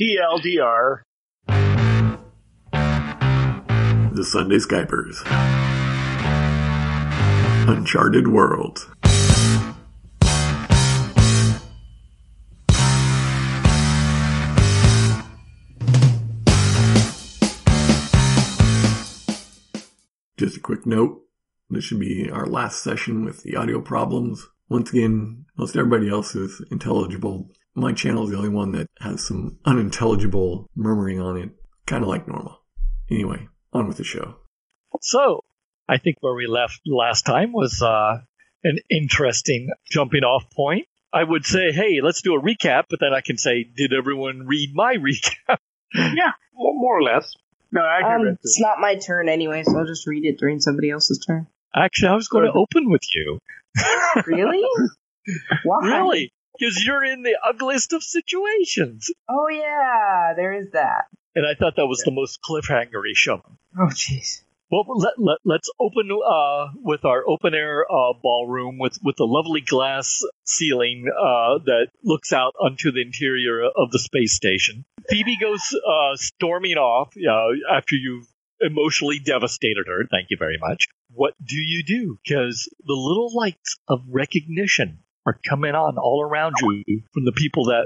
TLDR. The Sunday Skypers. Uncharted World. Just a quick note, this should be our last session with the audio problems. Once again, most everybody else is intelligible. My channel is the only one that has some unintelligible murmuring on it, kind of like normal. Anyway, on with the show. So, I think where we left last time was an interesting jumping off point. I would say, hey, let's do a recap, but then I can say, did everyone read my recap? Yeah, more or less. No, I can read it. It's not my turn anyway, so I'll just read it during somebody else's turn. Actually, I was going to open with you. Really? Why? Really? Because you're in the ugliest of situations. Oh, yeah, there is that. And I thought that was the most cliffhanger-y show. Oh, jeez. Well, let's open with our open-air ballroom with a lovely glass ceiling that looks out onto the interior of the space station. Phoebe goes storming off after you've emotionally devastated her. Thank you very much. What do you do? Because the little lights of recognition are coming on all around you from the people that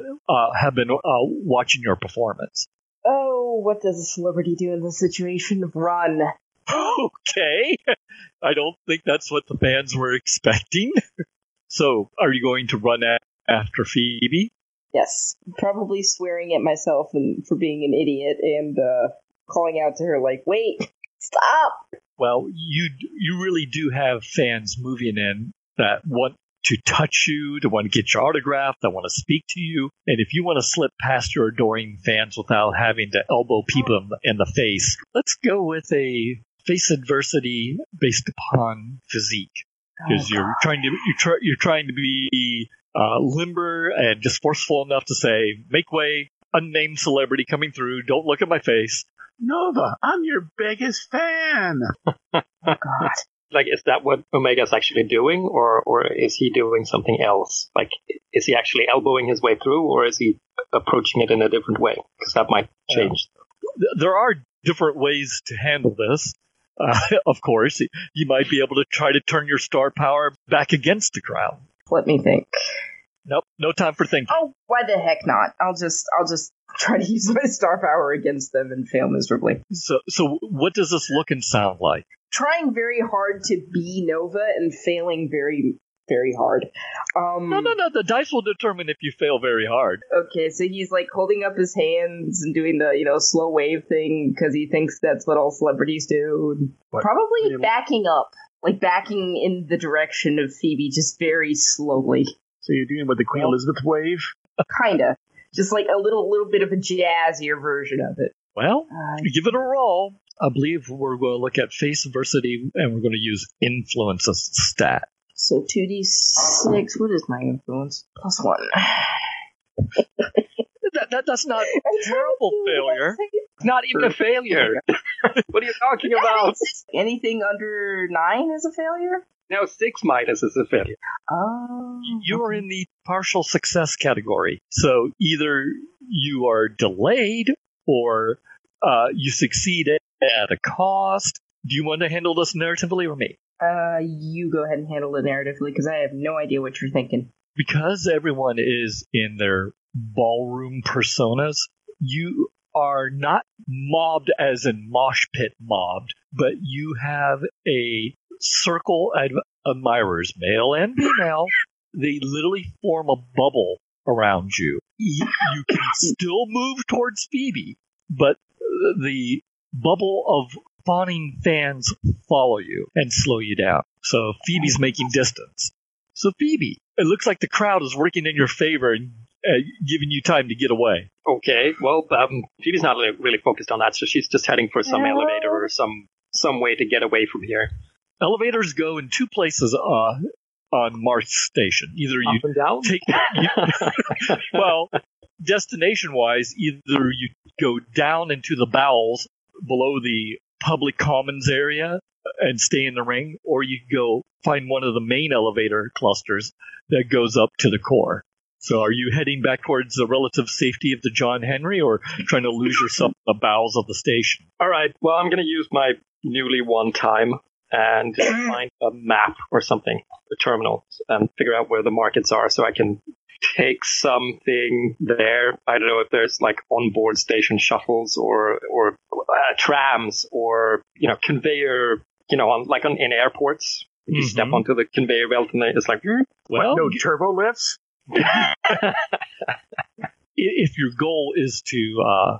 have been watching your performance. Oh, what does a celebrity do in this situation? Run. Okay. I don't think that's what the fans were expecting. So, are you going to run after Phoebe? Yes. Probably swearing at myself and for being an idiot and calling out to her like, wait, stop! Well, you really do have fans moving in that want to touch you, to want to get your autograph, that want to speak to you. And if you want to slip past your adoring fans without having to elbow people in the face, let's go with a face adversity based upon physique. Because you're trying to be limber and just forceful enough to say, make way, unnamed celebrity coming through, don't look at my face. Nova, I'm your biggest fan. Oh, God. Like, is that what Omega's actually doing, or is he doing something else? Like, is he actually elbowing his way through, or is he approaching it in a different way? Because that might change. There are different ways to handle this. Of course, you might be able to try to turn your star power back against the crowd. Let me think. Nope, no time for thinking. Oh, why the heck not? I'll just try to use my star power against them and fail miserably. So what does this look and sound like? Trying very hard to be Nova and failing very, very hard. No. The dice will determine if you fail very hard. Okay, so he's like holding up his hands and doing the, slow wave thing because he thinks that's what all celebrities do. What? Probably backing up, like backing in the direction of Phoebe just very slowly. So you're doing with the Queen Elizabeth wave? Kinda. Just like a little bit of a jazzier version of it. Well, give it a roll. I believe we're going to look at face adversity, and we're going to use influence as a stat. So 2d6, what is my influence? Plus one. That's not a terrible failure. It's not even a failure. What are you talking about? Anything under 9 is a failure? No, 6- is a failure. Oh. You're in the partial success category. So either you are delayed or you succeed at a cost. Do you want to handle this narratively or me? You go ahead and handle it narratively because I have no idea what you're thinking. Because everyone is in their ballroom personas, you are not mobbed as in mosh pit mobbed, but you have a circle of admirers, male and female. They literally form a bubble around you. You can still move towards Phoebe, but the bubble of fawning fans follow you and slow you down. So Phoebe's making distance. So Phoebe, it looks like the crowd is working in your favor and giving you time to get away. Okay, well, Phoebe's not really focused on that, so she's just heading for some elevator or some way to get away from here. Elevators go in two places on Mars Station. Either you up and down? Well, destination-wise, either you go down into the bowels below the public commons area and stay in the ring, or you go find one of the main elevator clusters that goes up to the core. So are you heading back towards the relative safety of the John Henry, or trying to lose yourself in the bowels of the station? All right. Well, I'm going to use my newly won time and find a map or something, a terminal, and figure out where the markets are so I can take something there. I don't know if there's like onboard station shuttles or trams or, you know, conveyor, you know, on, like on, in airports. You step onto the conveyor belt and it's like, well, no turbo lifts. If your goal is to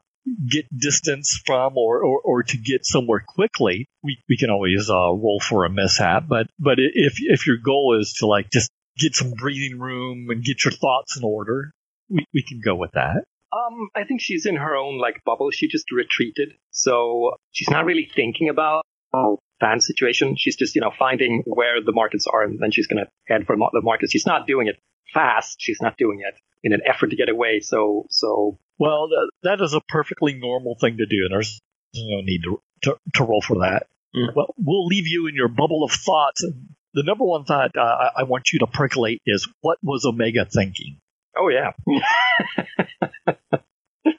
get distance from or to get somewhere quickly, we can always roll for a mishap. But if your goal is to like just get some breathing room and get your thoughts in order, we can go with that. I think she's in her own like bubble. She just retreated, so she's not really thinking about fan situation. She's just, you know, finding where the markets are, and then she's going to head for the markets. She's not doing it fast. She's not doing it in an effort to get away. So. Well, that is a perfectly normal thing to do, and there's no need to roll for that. Mm. Well, we'll leave you in your bubble of thoughts. The number one thought I want you to percolate is, what was Omega thinking? Oh, yeah.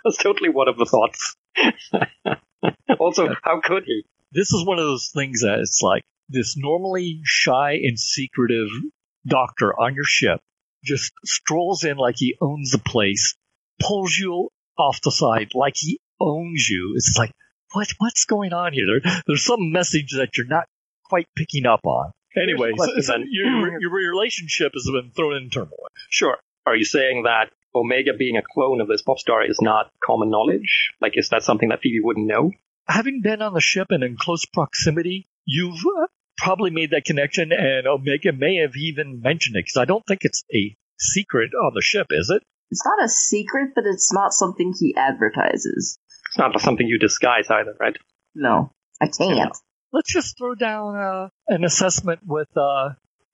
That's totally one of the thoughts. Also, how could he? This is one of those things that it's like this normally shy and secretive doctor on your ship just strolls in like he owns the place, pulls you off the side like he owns you. It's like, what's going on here? There's some message that you're not quite picking up on. Anyway, so your relationship has been thrown in turmoil. Sure. Are you saying that Omega being a clone of this pop star is not common knowledge? Like, is that something that Phoebe wouldn't know? Having been on the ship and in close proximity, you've probably made that connection, and Omega may have even mentioned it, because I don't think it's a secret on the ship, is it? It's not a secret, but it's not something he advertises. It's not something you disguise either, right? No, I can't. Yeah. Let's just throw down an assessment with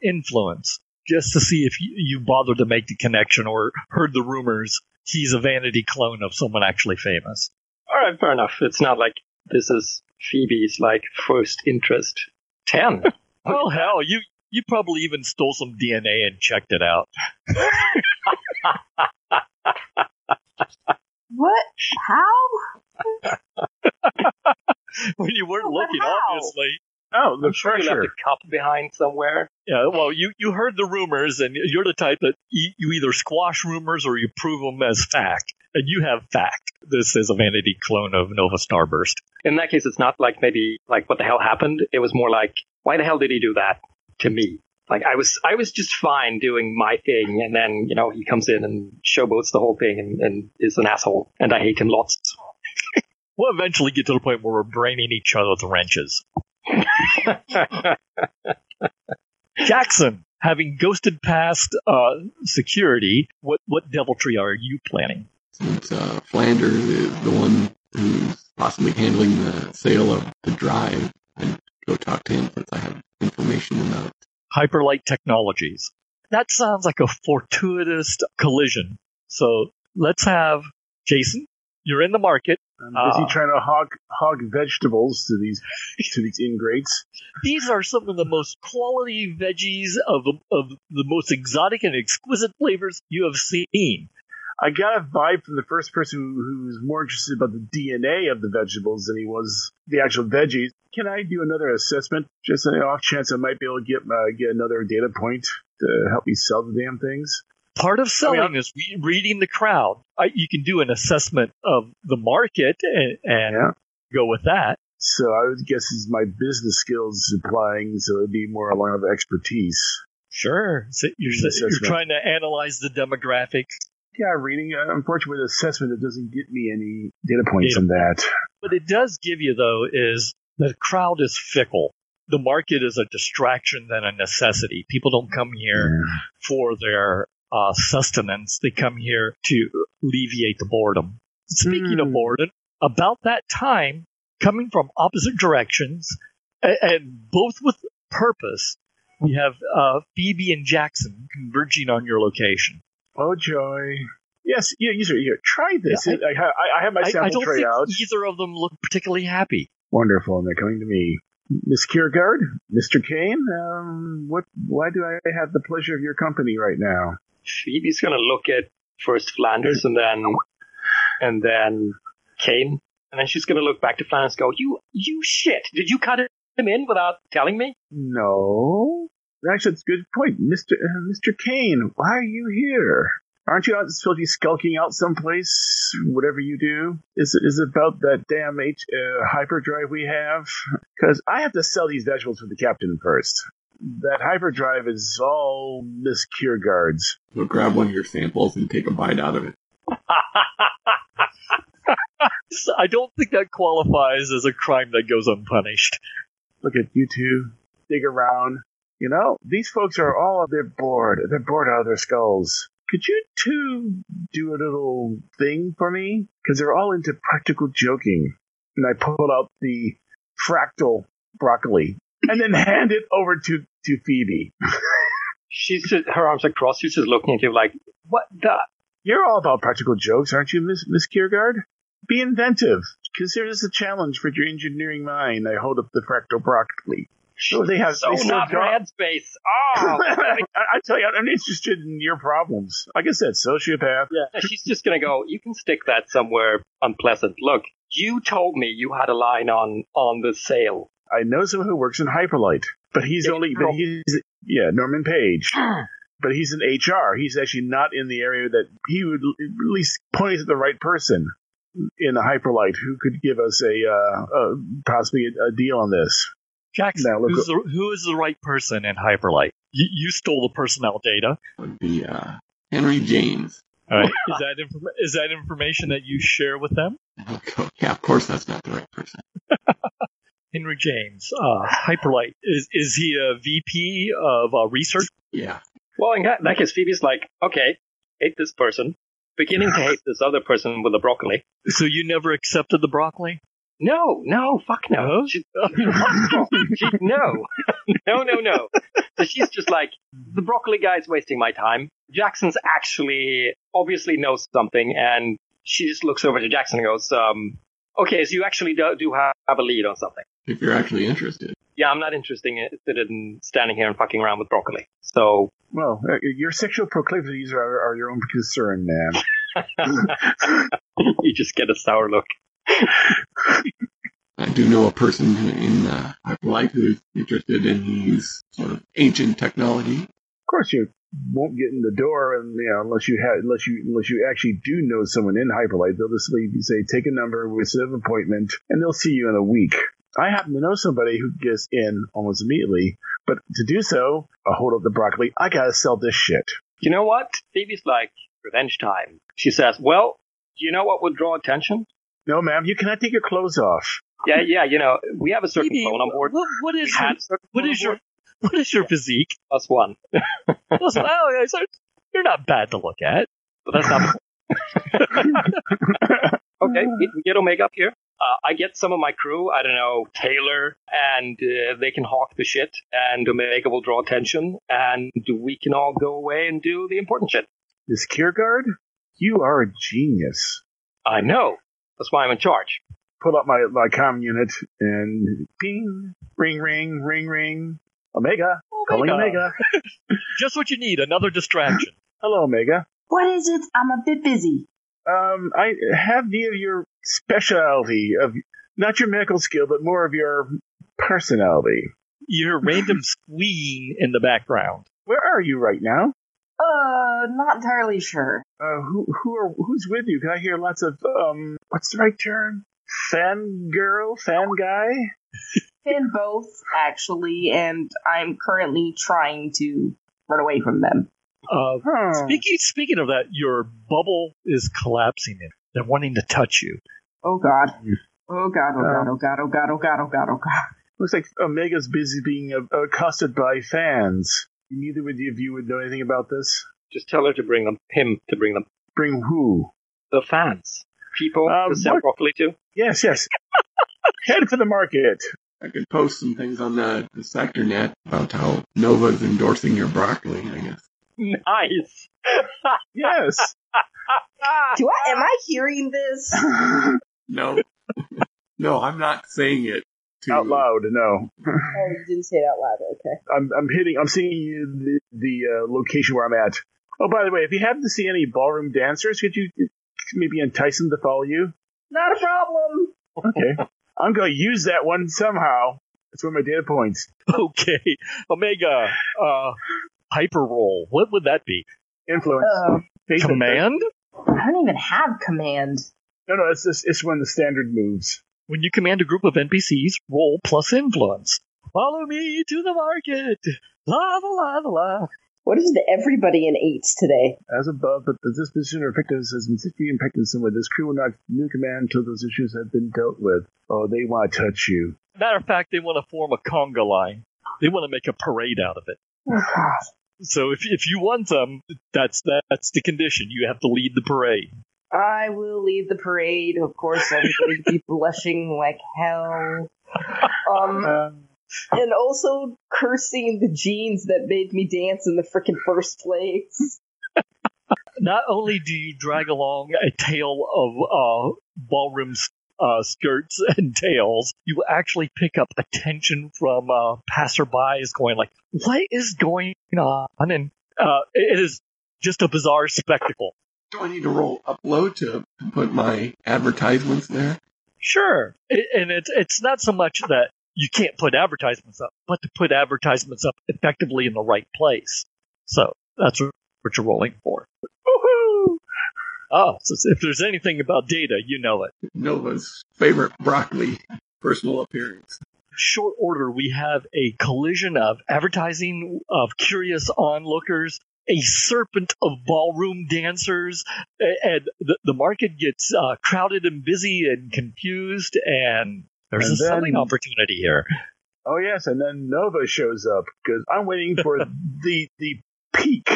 influence, just to see if you bothered to make the connection or heard the rumors he's a vanity clone of someone actually famous. All right, fair enough. It's not like this is Phoebe's, like, first interest. 10. Oh, hell, you probably even stole some DNA and checked it out. What? How? When you weren't looking, obviously. Oh, the pressure. You left a cup behind somewhere. Yeah, well, you heard the rumors, and you're the type that you either squash rumors or you prove them as fact. And you have fact. This is a vanity clone of Nova Starburst. In that case, it's not like maybe like what the hell happened. It was more like, why the hell did he do that to me? Like I was just fine doing my thing, and then, you know, he comes in and showboats the whole thing and is an asshole, and I hate him lots. We'll eventually get to the point where we're braining each other with wrenches. Jackson, having ghosted past security, what deviltry are you planning? Since Flanders is the one who's possibly handling the sale of the drive, I'd go talk to him since I have information about Hyperlite Technologies. That sounds like a fortuitous collision. So let's have Jason. You're in the market. I'm busy trying to hog vegetables to these ingrates. These are some of the most quality veggies of the most exotic and exquisite flavors you have seen. I got a vibe from the first person who's more interested about the DNA of the vegetables than he was the actual veggies. Can I do another assessment? Just an off chance I might be able to get another data point to help me sell the damn things. Part of selling is reading the crowd. You can do an assessment of the market and go with that. So I would guess it's my business skills applying, so it would be more along with expertise. Sure. So you're trying to analyze the demographics. Yeah, reading, unfortunately, the assessment, it doesn't get me any data points on that. What it does give you, though, is the crowd is fickle. The market is a distraction than a necessity. People don't come here for their sustenance. They come here to alleviate the boredom. Speaking of boredom, about that time, coming from opposite directions, and both with purpose, we have Phoebe and Jackson converging on your location. Oh, joy. Yes, here, try this. Yeah, I have my sample tray out. I don't think either of them look particularly happy. Wonderful, and they're coming to me. Miss Kiergaard, Mr. Kane, why do I have the pleasure of your company right now? Phoebe's going to look at first Flanders and then Kane. And then she's going to look back to Flanders and go, you shit, did you cut him in without telling me? No. Actually, it's a good point. Mr. Kane, why are you here? Aren't you not supposed to be skulking out someplace? Whatever you do is about that damn hyperdrive we have. Because I have to sell these vegetables for the captain first. That hyperdrive is all Miss Kiergaard's. So grab one of your samples and take a bite out of it. I don't think that qualifies as a crime that goes unpunished. Look at you two. Dig around. You know, these folks are all, they're bored. They're bored out of their skulls. Could you two do a little thing for me? Because they're all into practical joking. And I pulled out the fractal broccoli and then hand it over to Phoebe. She's just, her arms are crossed. She's just looking at you like, what the? You're all about practical jokes, aren't you, Miss Kiergaard? Be inventive, because there's a challenge for your engineering mind. I hold up the fractal broccoli. So they have so not head space. Oh, I tell you, I'm interested in your problems. Like I said, sociopath. Yeah, she's just gonna go. You can stick that somewhere unpleasant. Look, you told me you had a line on the sale. I know someone who works in Hyperlite, but Norman Page. But he's in HR. He's actually not in the area that he would at least point at the right person in Hyperlite who could give us possibly a deal on this. Jackson, now, who is the right person in Hyperlite? You stole the personnel data. Would be Henry James. All right. Is that information that you share with them? Yeah, of course that's not the right person. Henry James, Hyperlite. Is he a VP of research? Yeah. Well, in that case, Phoebe's like, okay, hate this person. Beginning to hate this other person with the broccoli. So you never accepted the broccoli? No, fuck no. No. So she's just like, the broccoli guy's wasting my time. Jackson's actually obviously knows something, and she just looks over to Jackson and goes, okay, so you actually do have a lead on something. If you're actually interested. Yeah, I'm not interested in standing here and fucking around with broccoli. So. Well, your sexual proclivities are your own concern, man. You just get a sour look. I do know a person in Hyperlite who's interested in these sort of ancient technology. Of course, you won't get in the door, and unless you actually do know someone in Hyperlite, they'll just say take a number, we'll set up an appointment, and they'll see you in a week. I happen to know somebody who gets in almost immediately, but to do so, I hold up the broccoli. I gotta sell this shit. You know what? Phoebe's like revenge time. She says, "Well, you know what would draw attention." No, ma'am, you cannot take your clothes off. Yeah, you know, we have a certain phone on board. What is your physique? Plus one. You're not bad to look at. But that's not... Okay, we get Omega up here. I get some of my crew, I don't know, Taylor, and they can hawk the shit, and Omega will draw attention, and we can all go away and do the important shit. Miss Kiergaard, you are a genius. I know. That's why I'm in charge. Pull up my comm unit and ping, ring, ring, ring, ring. Omega. Calling Omega. Just what you need, another distraction. Hello, Omega. What is it? I'm a bit busy. I have need of your specialty of not your medical skill, but more of your personality. Your random squeeing in the background. Where are you right now? Not entirely sure. Who's with you? Can I hear lots of, what's the right term? Fangirl? Fanguy? Fan both, actually, and I'm currently trying to run away from them. Speaking of that, your bubble is collapsing in. They're wanting to touch you. Oh, God. Oh, God, oh, God, oh, God, oh, God, oh, God, oh, God, oh, God. Looks like Omega's busy being accosted by fans. Neither of you would know anything about this. Just tell her to bring them. Him to bring them. Bring who? The fans. People to sell broccoli to? Yes. Head for the market. I could post some things on the SectorNet about how Nova's endorsing your broccoli, I guess. Nice. Yes. Am I hearing this? No. No, I'm not saying it. Out loud, no. Oh, you didn't say it out loud, okay. I'm seeing the location where I'm at. Oh, by the way, if you happen to see any ballroom dancers, could you maybe entice them to follow you? Not a problem. Okay. I'm going to use that one somehow. That's one of my data points. Okay. Omega, hyper roll. What would that be? Influence. Command? I don't even have command. No, it's one of the standard moves. When you command a group of NPCs, roll plus influence. Follow me to the market. La, la, la, la. What is the everybody in eights today? As above, but the disposition or effectiveness has been significantly impacted in some way. This crew will not new command until those issues have been dealt with. Oh, they want to touch you. Matter of fact, they want to form a conga line. They want to make a parade out of it. So if you want them, that's the condition. You have to lead the parade. I will lead the parade. Of course, everybody will be blushing like hell. And also cursing the jeans that made me dance in the frickin' first place. Not only do you drag along a tale of ballroom skirts and tails, you actually pick up attention from passerbys going like, what is going on? And it is just a bizarre spectacle. Do I need to roll upload to put my advertisements there? Sure. And it's not so much that you can't put advertisements up, but to put advertisements up effectively in the right place. So that's what you're rolling for. Woohoo! Oh, so if there's anything about data, you know it. Nova's favorite broccoli, personal appearance. Short order, we have a collision of advertising, of curious onlookers, a serpent of ballroom dancers, and the market gets crowded and busy and confused, and there's a selling opportunity here. Oh, yes, and then Nova shows up, because I'm waiting for the peak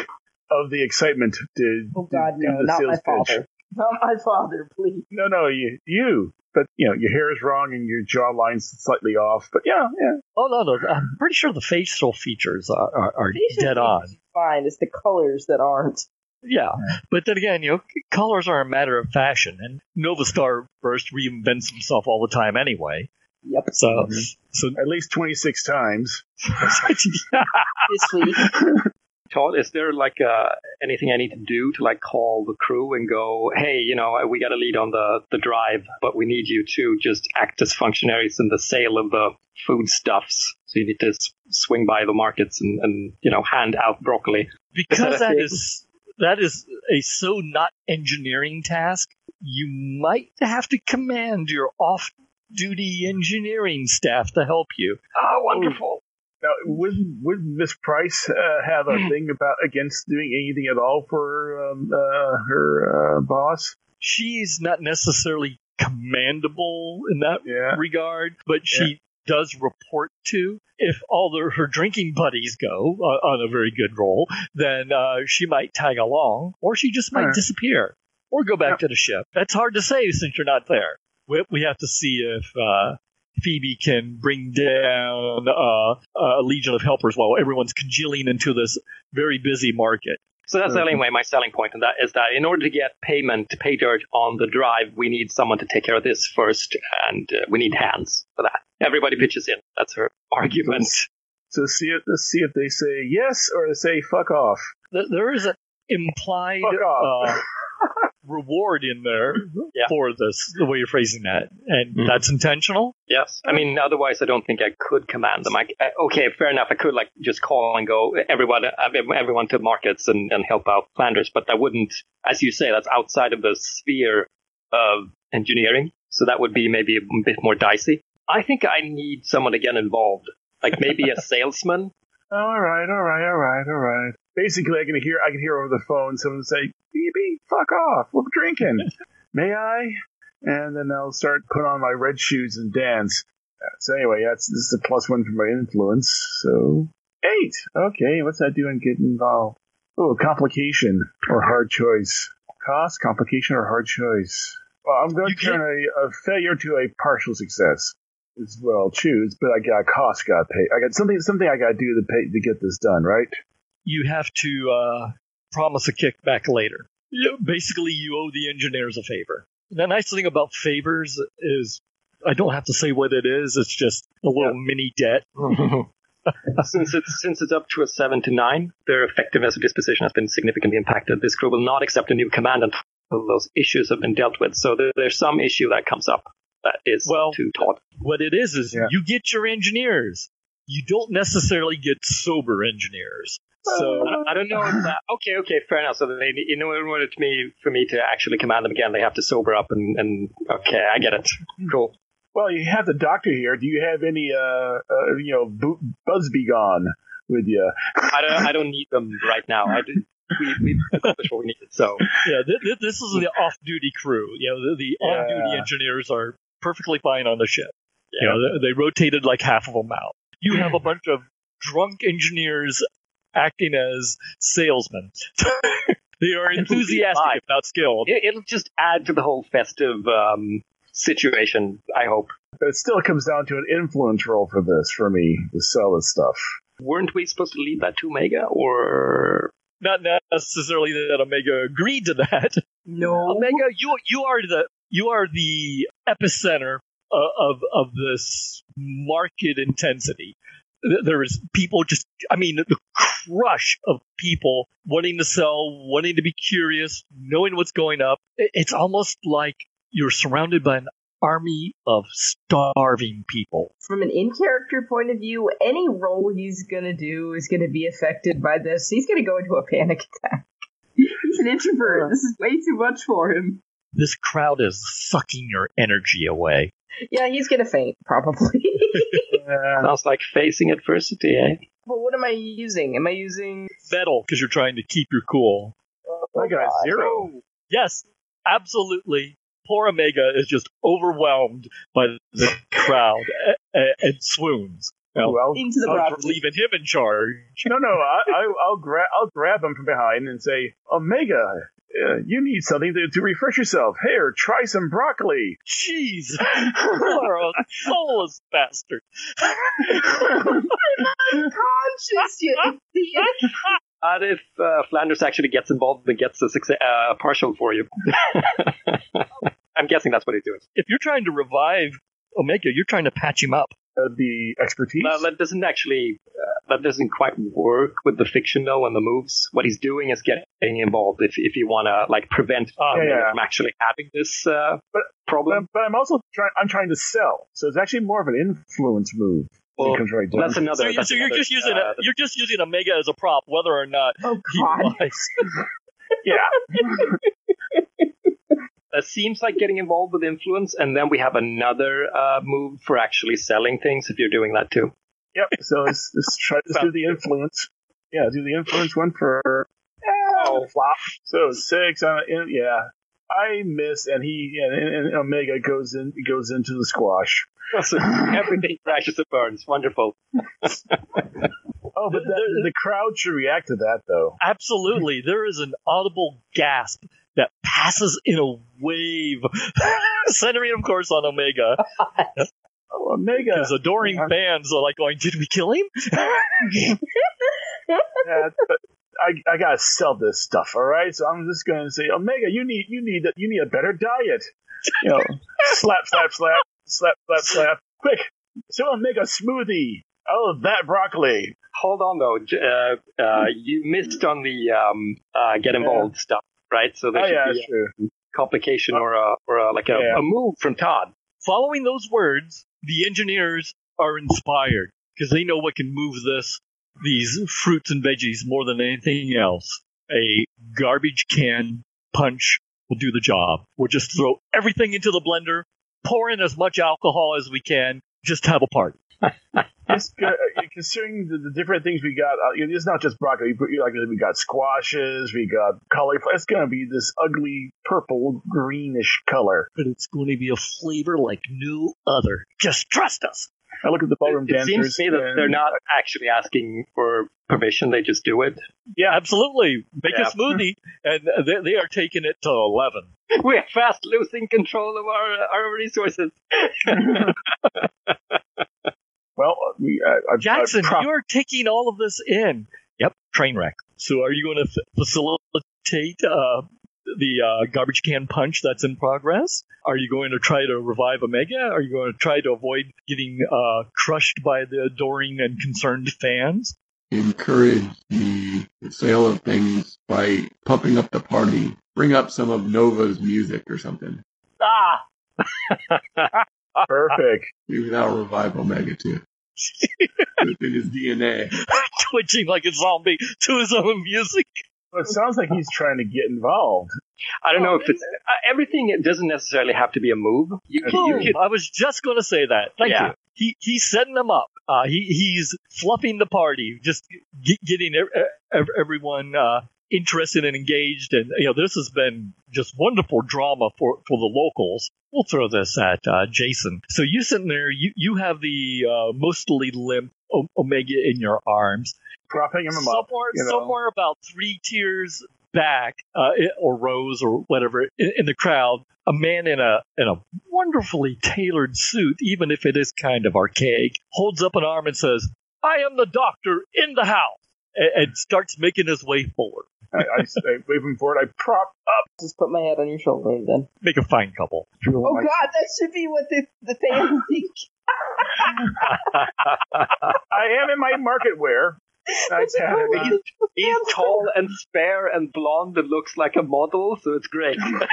of the excitement to... Oh, God, no, not my father. Not my father, please. No, you. But, your hair is wrong and your jawline's slightly off, but yeah. Oh, no, I'm pretty sure the facial features are dead on. Fine, it's the colors that aren't. Yeah, but then again, colors are a matter of fashion, and Nova Starburst reinvents himself all the time anyway. Yep. So at least 26 times. This week. Todd, is there anything I need to do to call the crew and go, hey, we got a lead on the drive, but we need you to just act as functionaries in the sale of the foodstuffs. So you need to swing by the markets and hand out broccoli. Because that is a so not engineering task, you might have to command your off-duty engineering staff to help you. Oh, wonderful. Now, would Miss Price have a thing against doing anything at all for her boss? She's not necessarily commandable in that regard, but she does report to. If all her drinking buddies go on a very good roll, then she might tag along, or she just might disappear, or go back to the ship. That's hard to say since you're not there. We have to see if Phoebe can bring down a legion of helpers while everyone's congealing into this very busy market. So that's anyway my selling point, and that is that in order to get pay dirt on the drive, we need someone to take care of this first, and we need hands for that. Everybody pitches in. That's her argument. So let's see if they say yes or they say fuck off. There is an implied reward in there for this, the way you're phrasing that. And that's intentional? Yes. I mean, otherwise I don't think I could command them. Okay, fair enough. I could just call and go, everyone to markets and help out Flanders. But that wouldn't, as you say, that's outside of the sphere of engineering. So that would be maybe a bit more dicey. I think I need someone to get involved. Maybe a salesman. All right. Basically, I can hear over the phone someone say, "BB, fuck off. We're drinking. May I?" And then I'll start putting on my red shoes and dance. So anyway, this is a +1 for my influence. So 8. Okay, what's that doing? Get involved. Oh, complication or hard choice. Cost, complication, or hard choice. Well, I'm going to turn a failure to a partial success. Is what I'll choose, but I got cost, got paid. I got something I got to do to pay to get this done, right? You have to promise a kickback later. Basically, you owe the engineers a favor. The nice thing about favors is I don't have to say what it is. It's just a little mini debt. Since it's up to a 7 to 9, their effectiveness of disposition has been significantly impacted. This crew will not accept a new command until those issues have been dealt with. So there's some issue that comes up that is too taut. What it is you get your engineers. You don't necessarily get sober engineers. So I don't know if that. Okay, fair enough. So they, in order for me to actually command them again, they have to sober up and okay, I get it. Cool. Well, you have the doctor here. Do you have any, Busby gone with you? I don't need them right now. We've accomplished what we needed. So yeah, this is the off-duty crew. You know, the on-duty engineers are perfectly fine on the ship. Yeah. You know, they rotated like half of them out. You have a bunch of drunk engineers acting as salesmen. They are enthusiastic if not skilled. It'll just add to the whole festive situation, I hope. It still comes down to an influence role for this, for me, to sell this stuff. Weren't we supposed to leave that to Omega, or...? Not necessarily that Omega agreed to that. No. Omega, you are the epicenter of this market intensity. There is people the crush of people wanting to sell, wanting to be curious, knowing what's going up. It's almost like you're surrounded by an army of starving people. From an in-character point of view, any role he's going to do is going to be affected by this. He's going to go into a panic attack. He's an introvert. This is way too much for him. This crowd is sucking your energy away. Yeah, he's going to faint, probably. Sounds like facing adversity, eh? Well, what am I using? Am I using... metal, because you're trying to keep your cool. I got a 0. Oh. Yes, absolutely. Poor Omega is just overwhelmed by the crowd and swoons. Well, into the crowd, leaving him in charge. No, I'll grab him from behind and say, Omega, you need something to refresh yourself. Here, try some broccoli. Jeez, you are a soulless bastard. I'm not conscious, you idiot. What if Flanders actually gets involved and gets a partial for you? I'm guessing that's what he's doing. If you're trying to revive Omega, you're trying to patch him up. The expertise? No, that doesn't actually... that doesn't quite work with the fiction, though, and the moves. What he's doing is getting involved if you want to, prevent from actually having this problem. But I'm also trying to sell. So it's actually more of an influence move. Well, right, that's another. You're just using Omega as a prop, whether or not. Oh God! Yeah. That seems like getting involved with influence, and then we have another move for actually selling things. If you're doing that too. Yep. So let's try to do the influence. Yeah, do the influence one for flop. So 6. I miss, and he and Omega goes into the squash. So everything crashes and burns. Wonderful. But the crowd should react to that, though. Absolutely. There is an audible gasp that passes in a wave, centering, of course, on Omega. Oh, Omega. Because adoring fans are going, did we kill him? I gotta sell this stuff, all right? So I'm just gonna say, Omega, you need a better diet. Slap, slap, slap. Slap, slap, slap. Quick, someone make a smoothie out of that broccoli. Hold on, though. You missed on the get involved stuff, right? So there should be a complication or a move from Todd. Following those words, the engineers are inspired because they know what can move these fruits and veggies more than anything else. A garbage can punch will do the job. We'll just throw everything into the blender. Pour in as much alcohol as we can. Just have a party. Considering the different things we got, it's not just broccoli. We got squashes, we got cauliflower. It's going to be this ugly purple greenish color, but it's going to be a flavor like no other. Just trust us. I look at the ballroom dancers. It seems to me that they're not actually asking for permission. They just do it. Yeah, absolutely. Make a smoothie, and they are taking it to 11. We are fast losing control of our resources. Well, Jackson, you are taking all of this in. Yep, train wreck. So are you going to facilitate the garbage can punch that's in progress? Are you going to try to revive Omega? Are you going to try to avoid getting crushed by the adoring and concerned fans? Encourage the sale of things by pumping up the party. Bring up some of Nova's music or something. Ah! Perfect. Maybe that'll revive Omega, too. It's in his DNA. Twitching like a zombie to his own music. Well, it sounds like he's trying to get involved. I don't know if it's... everything, it doesn't necessarily have to be a move. I was just going to say that. Thank you. He's setting them up. He's fluffing the party, just getting everyone interested and engaged. And this has been just wonderful drama for the locals. We'll throw this at Jason. So you sitting there, you have the mostly limp Omega in your arms. Propping him up. Somewhere about 3 tiers back, or rows or whatever, in the crowd, a man in a wonderfully tailored suit, even if it is kind of archaic, holds up an arm and says, "I am the doctor in the house," and starts making his way forward. I wave him forward. I prop up. Just put my head on your shoulder then. Make a fine couple. Oh, God, that should be what the fans think. I am in my market wear. He's tall and spare and blonde and looks like a model, so it's great. Yes.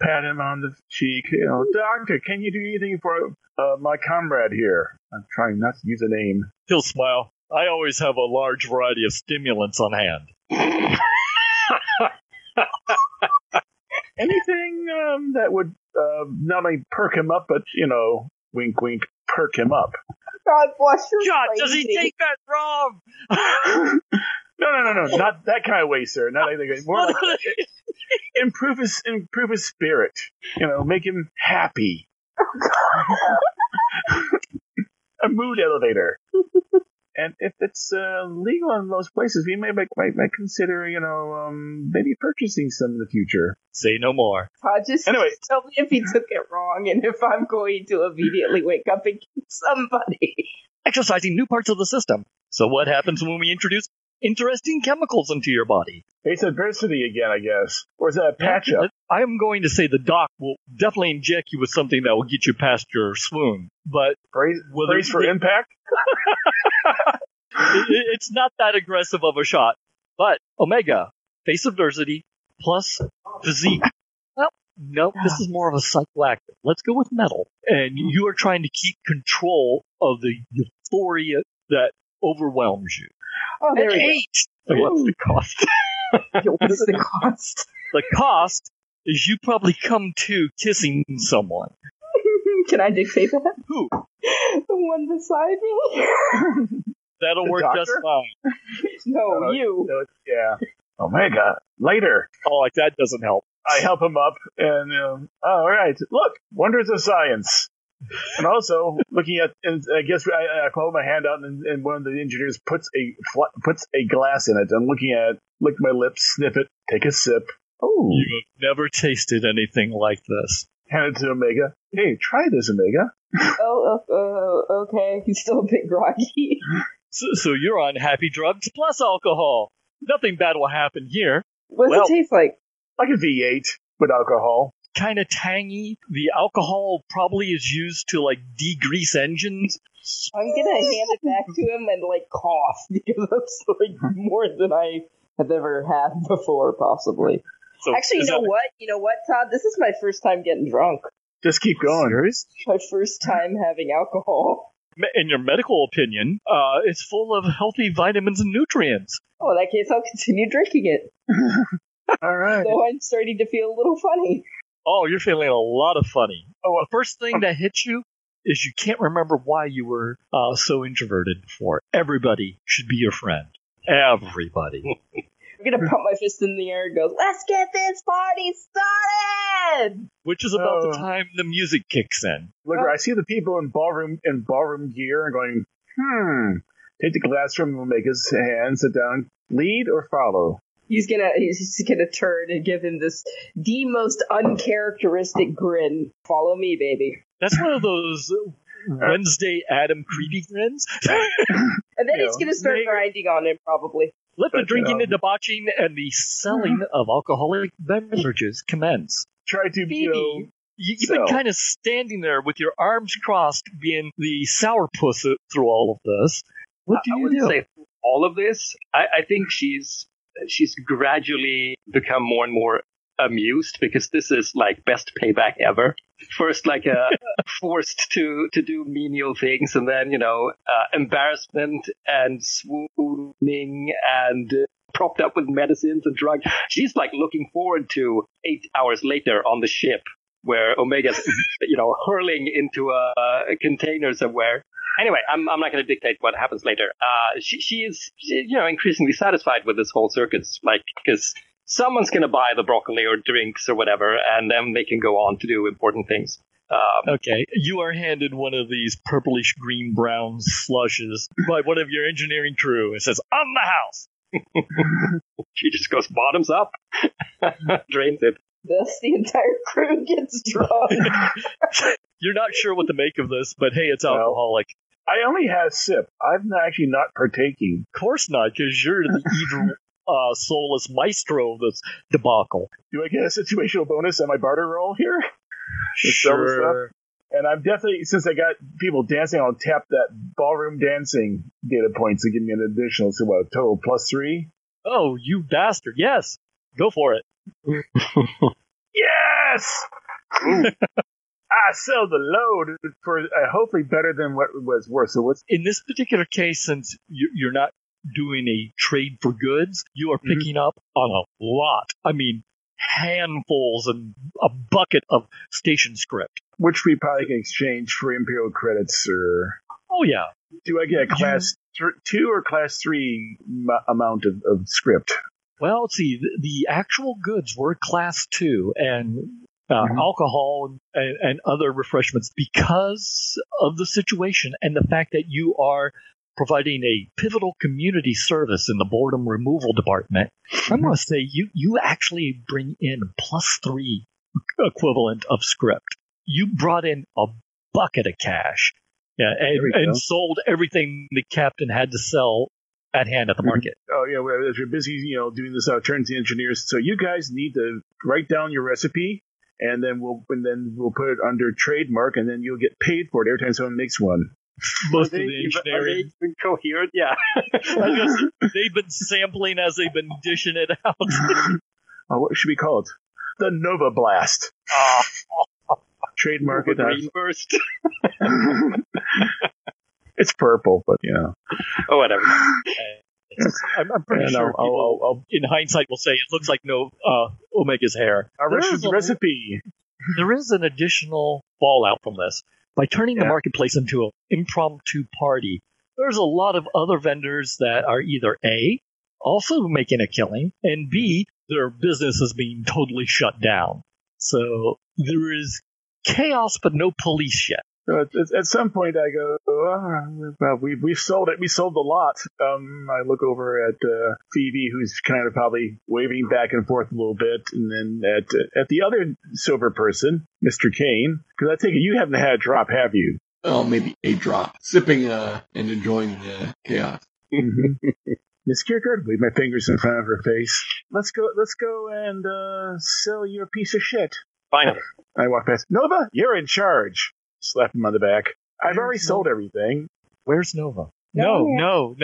Pat him on the cheek. Doctor, can you do anything for my comrade here? I'm trying not to use a name. He'll smile. I always have a large variety of stimulants on hand. Anything that would not only perk him up, but, wink, wink, perk him up. God bless your God, crazy. Does he take that wrong? No. Not that kind of way, sir. Not anything. More like improve his spirit. Make him happy. A mood elevator. And if it's legal in most places, we might consider, maybe purchasing some in the future. Say no more. Anyway, just tell me if he took it wrong and if I'm going to immediately wake up and kill somebody. Exercising new parts of the system. So what happens when we introduce interesting chemicals into your body? It's adversity again, I guess. Or is that a patch-up? I'm going to say the doc will definitely inject you with something that will get you past your swoon. But brace for impact? It's not that aggressive of a shot. But Omega, face adversity, plus physique. Well, no, this is more of a psychoactive. Let's go with metal. And you are trying to keep control of the euphoria that overwhelms you. Oh, there we go. 8. Okay, what's the cost? What's the cost? The cost is you probably come to kissing someone. Can I dictate that? Who? The one beside me. That'll work just fine. No, you. No, yeah. Omega, later. Oh, like that doesn't help. I help him up, and all right. Look, wonders of science. And also, looking at, and I guess I pull my hand out, and one of the engineers puts a glass in it. I'm looking at it, lick my lips, sniff it, take a sip. Oh, you've never tasted anything like this. Hand it to Omega. Hey, try this, Omega. Okay. He's still a bit groggy. So you're on happy drugs plus alcohol. Nothing bad will happen here. What does it taste like? Like a V8 with alcohol. Kind of tangy. The alcohol probably is used to degrease engines. I'm gonna hand it back to him and cough because that's more than I have ever had before, possibly. So, actually, what? You know what, Todd? This is my first time getting drunk. Just keep going, Hers. My first time having alcohol. In your medical opinion, it's full of healthy vitamins and nutrients. Oh, in that case, I'll continue drinking it. All right. So I'm starting to feel a little funny. Oh, you're feeling a lot of funny. Oh, the first thing that hits you is you can't remember why you were so introverted before. Everybody should be your friend. Everybody. I'm going to pump my fist in the air and go, "Let's get this party started!" Which is about the time the music kicks in. Look, I see the people in ballroom gear and going, Take the glass from Omega's hand, sit down, lead or follow? He's gonna turn and give him the most uncharacteristic grin. Follow me, baby. That's one of those Wednesday Adam Creedy grins. And then he's gonna start grinding on him, probably. Let the drinking and debauching and the selling of alcoholic beverages commence. Try to be. You've been kind of standing there with your arms crossed, being the sourpuss through all of this. What do you do? I would say all of this. I think she's gradually become more and more amused because this is like best payback ever. First, like forced to do menial things, and then embarrassment and swooning and propped up with medicines and drugs. She's like looking forward to 8 hours later on the ship, where Omega's, hurling into a container somewhere. Anyway, I'm not going to dictate what happens later. She is increasingly satisfied with this whole circus, like, because someone's going to buy the broccoli or drinks or whatever, and then they can go on to do important things. Okay, you are handed one of these purplish-green-brown slushes by one of your engineering crew. It says, "On the house!" She just goes bottoms up, drains it. Thus, the entire crew gets drunk. You're not sure what to make of this, but hey, it's alcoholic. I only had a sip. I'm actually not partaking. Of course not, because you're the evil, soulless maestro of this debacle. Do I get a situational bonus on my barter roll here? Sure. And I'm definitely, since I got people dancing, I'll tap that ballroom dancing data points to give me an additional, so what, total +3? Oh, you bastard. Yes. Go for it. Yes! I sell the load for hopefully better than what it was worth. So what's in this particular case, since you're not doing a trade for goods, you are picking up on a lot. I mean, handfuls and a bucket of station script, which we probably can exchange for Imperial credits. Or oh yeah, do I get a class 2 or class 3 amount of script? Well, let's see. The actual goods were class 2, and alcohol and other refreshments, because of the situation and the fact that you are providing a pivotal community service in the boredom removal department. I'm going to say you actually bring in +3 equivalent of script. You brought in a bucket of cash, and sold everything the captain had to sell at hand at the market. Oh, yeah. Well, if you're busy, doing this, I'll turn to the engineers. So you guys need to write down your recipe, and then we'll put it under trademark, and then you'll get paid for it every time someone makes one. Most of the engineering. Are they coherent? Yeah. They've been sampling as they've been dishing it out. What should we call it? The Nova Blast. Trademark it. Burst. It's purple, but oh, whatever. I'm pretty sure people, in hindsight, will say it looks like Omega's hair. Our recipe. There is an additional fallout from this. By turning the marketplace into an impromptu party, there's a lot of other vendors that are either A, also making a killing, and B, their business is being totally shut down. So there is chaos, but no police yet. So at some point, I go, well, we've sold it. We sold the lot. I look over at Phoebe, who's kind of probably waving back and forth a little bit, and then at the other silver person, Mr. Kane, because I take it you haven't had a drop, have you? Oh, maybe a drop. Sipping and enjoying the chaos. Miss Kierkegaard, wave my fingers in front of her face. Let's go and sell you a piece of shit. Finally. I walk past. Nova, you're in charge. Slap him on the back. I've already sold everything. Where's Nova? No.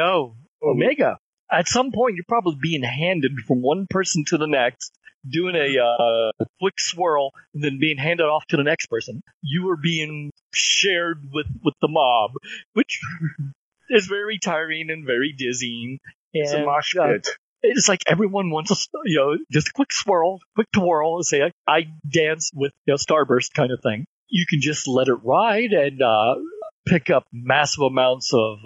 Omega. At some point, you're probably being handed from one person to the next, doing a quick swirl, and then being handed off to the next person. You are being shared with the mob, which is very tiring and very dizzying. It's a mosh pit. It's like everyone wants a, just a quick swirl, quick twirl, and say, I dance with Starburst kind of thing. You can just let it ride and pick up massive amounts of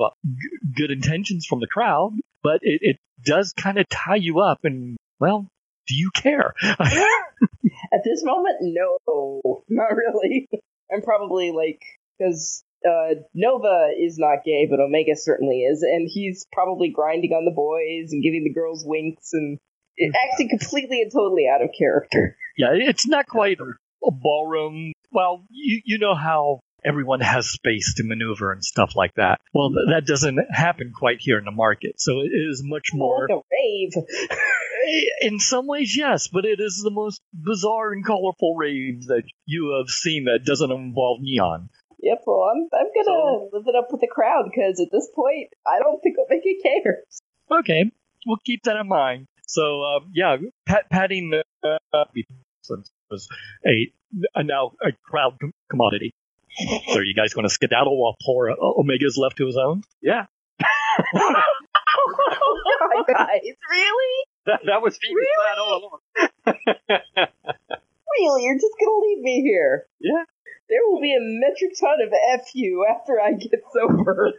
good intentions from the crowd, but it does kind of tie you up, and, well, do you care? At this moment, no, not really. I'm probably like, because Nova is not gay, but Omega certainly is, and he's probably grinding on the boys and giving the girls winks and acting completely and totally out of character. Yeah, it's not quite a ballroom. Well, you know how everyone has space to maneuver and stuff like that. Well, that doesn't happen quite here in the market. So it is much more like a rave. In some ways, yes, but it is the most bizarre and colorful rave that you have seen that doesn't involve neon. Yep, well, I'm going to live it up with the crowd, because at this point, I don't think Omega cares. Okay, we'll keep that in mind. So, patting was now a crowd commodity. So are you guys going to skedaddle while poor Omega's left to his own? Yeah. Oh, guys, really? That was Phoebe's plan all along. Really? You're just going to leave me here? Yeah. There will be a metric ton of F you after I get sober.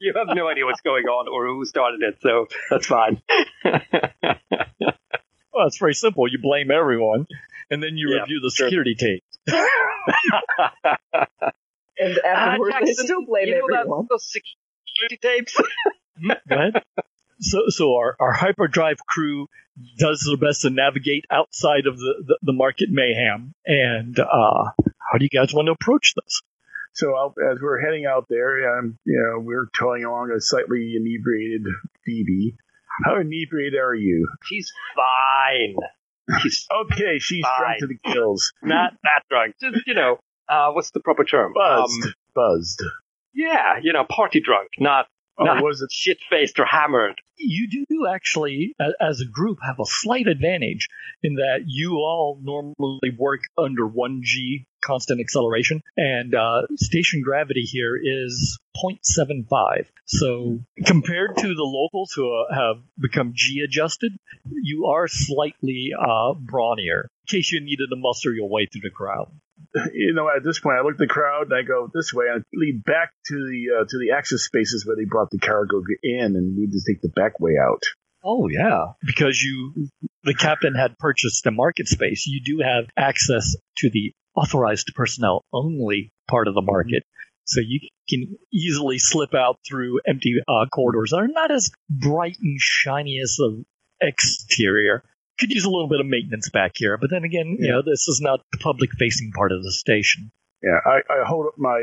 You have no idea what's going on or who started it, so that's fine. Well, it's very simple. You blame everyone, and then you review the security tape. And afterwards, I still blame everyone. Those security tapes. What? So our hyperdrive crew does their best to navigate outside of the market mayhem. And how do you guys want to approach this? So as we're heading out there, we're towing along a slightly inebriated Phoebe. How inebriated are you? She's fine. Okay, she's fine. Drunk to the gills. Not that drunk. Just, what's the proper term? Buzzed. Buzzed. Yeah, party drunk, not was it shit-faced or hammered. You do actually, as a group, have a slight advantage in that you all normally work under 1G constant acceleration, and station gravity here is 0.75. So compared to the locals who have become G-adjusted, you are slightly brawnier, in case you needed to muster your way through the crowd. At this point, I look at the crowd and I go this way. I lead back to the access spaces where they brought the cargo in, and we just take the back way out. Oh yeah, because the captain had purchased the market space. You do have access to the authorized personnel only part of the market, so you can easily slip out through empty corridors that are not as bright and shiny as the exterior. Could use a little bit of maintenance back here, but then again, this is not the public-facing part of the station. Yeah, I hold up my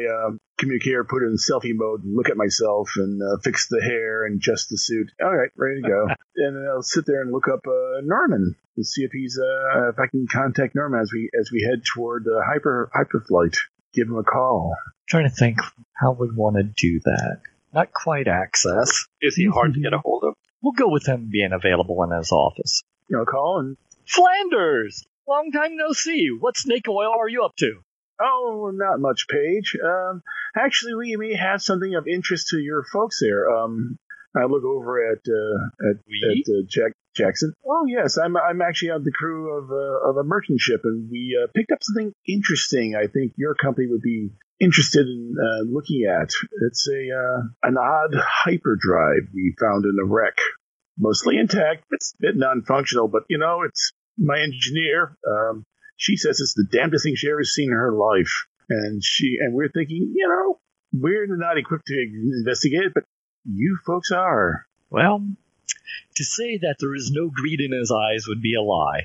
communicator, put it in selfie mode, and look at myself, and fix the hair and adjust the suit. All right, ready to go. And I'll sit there and look up Norman and see if he's if I can contact Norman as we head toward Hyperflight. Give him a call. I'm trying to think how we'd want to do that. Not quite access. Is he hard to get a hold of? We'll go with him being available in his office. Colin. Flanders! Long time no see. What snake oil are you up to? Oh, not much, Paige. Actually, we may have something of interest to your folks there. I look over at Jackson. Oh, yes, I'm actually on the crew of a merchant ship, and we picked up something interesting. I think your company would be interested in looking at. It's an odd hyperdrive we found in a wreck. Mostly intact. It's a bit non-functional, but, it's my engineer. She says it's the damnedest thing she ever seen in her life. And we're thinking, we're not equipped to investigate it, but you folks are. Well, to say that there is no greed in his eyes would be a lie.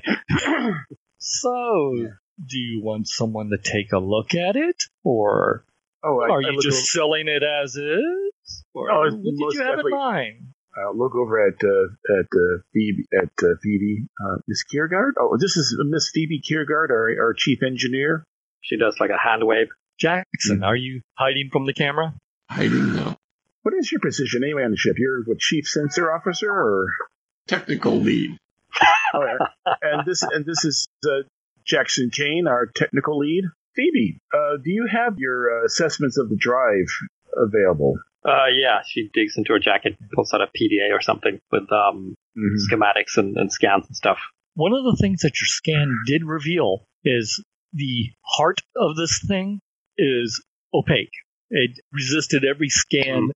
So, do you want someone to take a look at it? Or are you just selling it as is? Or what did you have in mind? I'll look over at Phoebe, Miss Kiergaard. Oh, this is Miss Phoebe Kiergaard, our chief engineer. She does like a hand wave. Jackson, are you hiding from the camera? Hiding, no. What is your position anyway on the ship? You're what, chief sensor officer or technical lead? All right. And this is Jackson Kane, our technical lead. Phoebe, do you have your assessments of the drive available? Yeah, she digs into her jacket, pulls out a PDA or something with schematics and scans and stuff. One of the things that your scan did reveal is the heart of this thing is opaque. It resisted every scan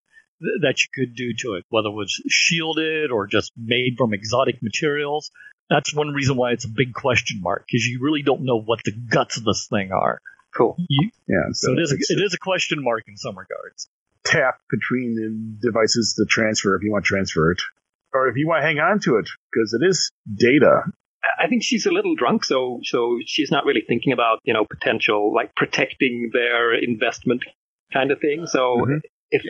that you could do to it, whether it was shielded or just made from exotic materials. That's one reason why it's a big question mark, because you really don't know what the guts of this thing are. Cool. So it is a question mark in some regards. Tap between the devices to transfer if you want to transfer it. Or if you want to hang on to it, because it is data. I think she's a little drunk, so she's not really thinking about, potential, like protecting their investment kind of thing. So if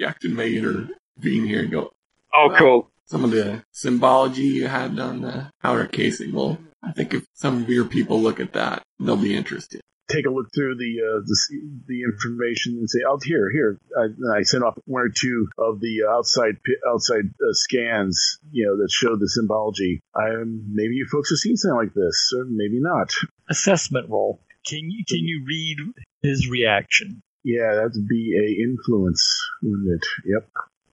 Jackson may intervene here and go, oh, well, cool. Some of the symbology you had on the outer casing. Well, I think if some of your people look at that, they'll be interested. Take a look through the information and say, "Oh, here." I sent off one or two of the outside scans, that show the symbology. Maybe you folks have seen something like this, or maybe not. Assessment roll. Can you read his reaction? Yeah, that'd be a influence, wouldn't it? Yep.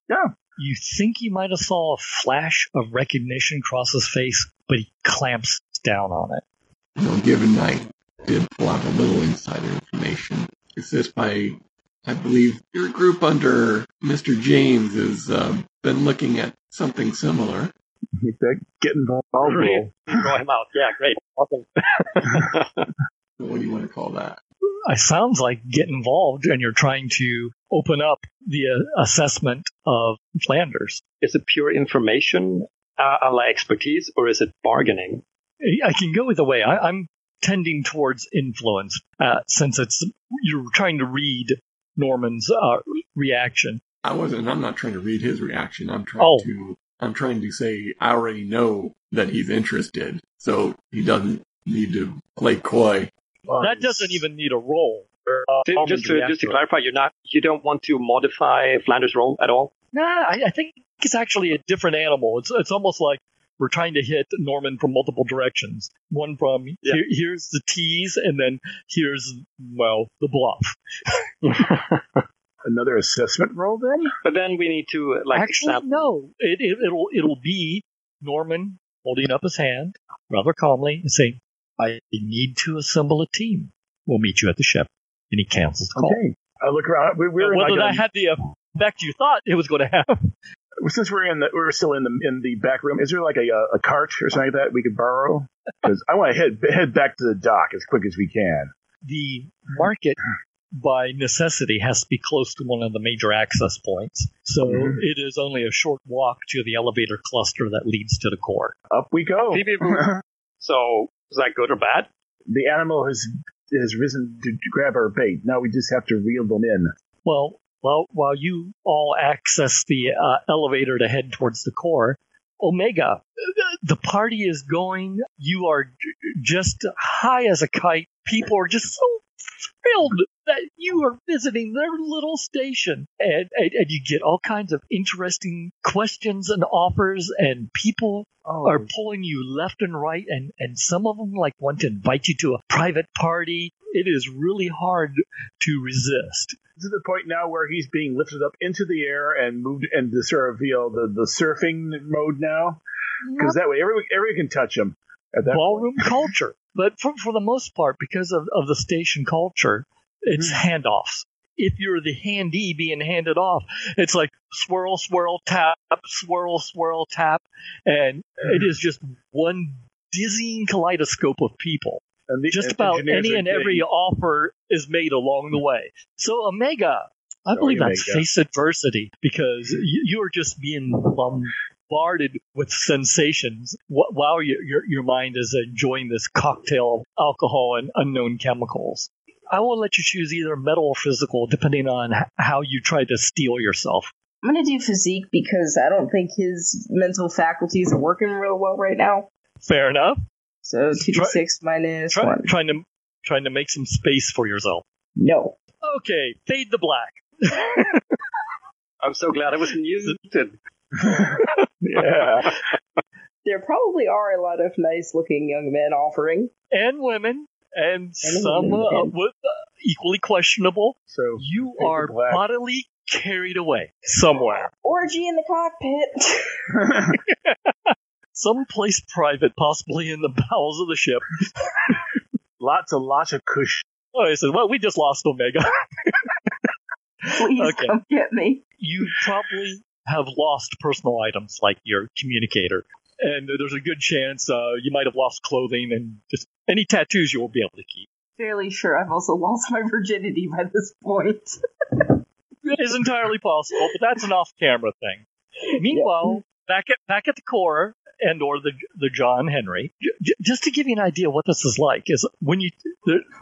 Yeah. You think you might have saw a flash of recognition cross his face, but he clamps down on it. No given night. Did pull out a little insider information. It's this by, I believe, your group under Mr. James has been looking at something similar. Get involved. Great. Throw him out. Yeah, great. Awesome. What do you want to call that? It sounds like get involved, and you're trying to open up the assessment of Flanders. Is it pure information, a la expertise, or is it bargaining? I can go either way. I'm tending towards influence, since you're trying to read Norman's reaction. I'm not trying to read his reaction. I'm trying to say I already know that he's interested, so he doesn't need to play coy. That doesn't even need a role. Just to clarify, you don't want to modify Flanders' role at all? Nah, I think it's actually a different animal. It's almost like we're trying to hit Norman from multiple directions. One from, here's the tease, and then here's, the bluff. Another assessment roll, then? But then we need to, no. It'll be Norman holding up his hand, rather calmly, and saying, I need to assemble a team. We'll meet you at the ship. And he cancels the call. Okay. I look around. Whether that had the effect you thought it was going to have. Since we're still in the back room, is there like a cart or something like that we could borrow? Because I want to head back to the dock as quick as we can. The market, by necessity, has to be close to one of the major access points, so it is only a short walk to the elevator cluster that leads to the core. Up we go. So, is that good or bad? The animal has risen to grab our bait. Now we just have to reel them in. Well, while you all access the elevator to head towards the core, Omega, the party is going. You are just high as a kite. People are just so thrilled that you are visiting their little station. And you get all kinds of interesting questions and offers, and people are pulling you left and right. And some of them want to invite you to a private party. It is really hard to resist. To the point now where he's being lifted up into the air and moved into sort of the surfing mode now, because that way everyone can touch him. At that ballroom culture, but for the most part, because of the station culture, it's handoffs. If you're the handee being handed off, it's like swirl, swirl, tap, and it is just one dizzying kaleidoscope of people. And just about any and every offer is made along the way. So Omega, I believe that's face adversity, because you're just being bombarded with sensations while your mind is enjoying this cocktail of alcohol and unknown chemicals. I will let you choose either metal or physical, depending on how you try to steel yourself. I'm going to do physique because I don't think his mental faculties are working real well right now. Fair enough. So 2d6 minus 1. Trying to make some space for yourself. No. Okay, fade to black. I'm so glad I was muted. Yeah. There probably are a lot of nice-looking young men offering. And women. And some with equally questionable. So you are bodily carried away somewhere. Orgy in the cockpit. Someplace private, possibly in the bowels of the ship. lots of cushion. Oh, he said, we just lost Omega. Please come get me. You probably have lost personal items like your communicator. And there's a good chance you might have lost clothing and just any tattoos you won't be able to keep. Fairly sure I've also lost my virginity by this point. It is entirely possible, but that's an off-camera thing. Meanwhile, back at the core, and or the John Henry. Just to give you an idea what this is like, is when you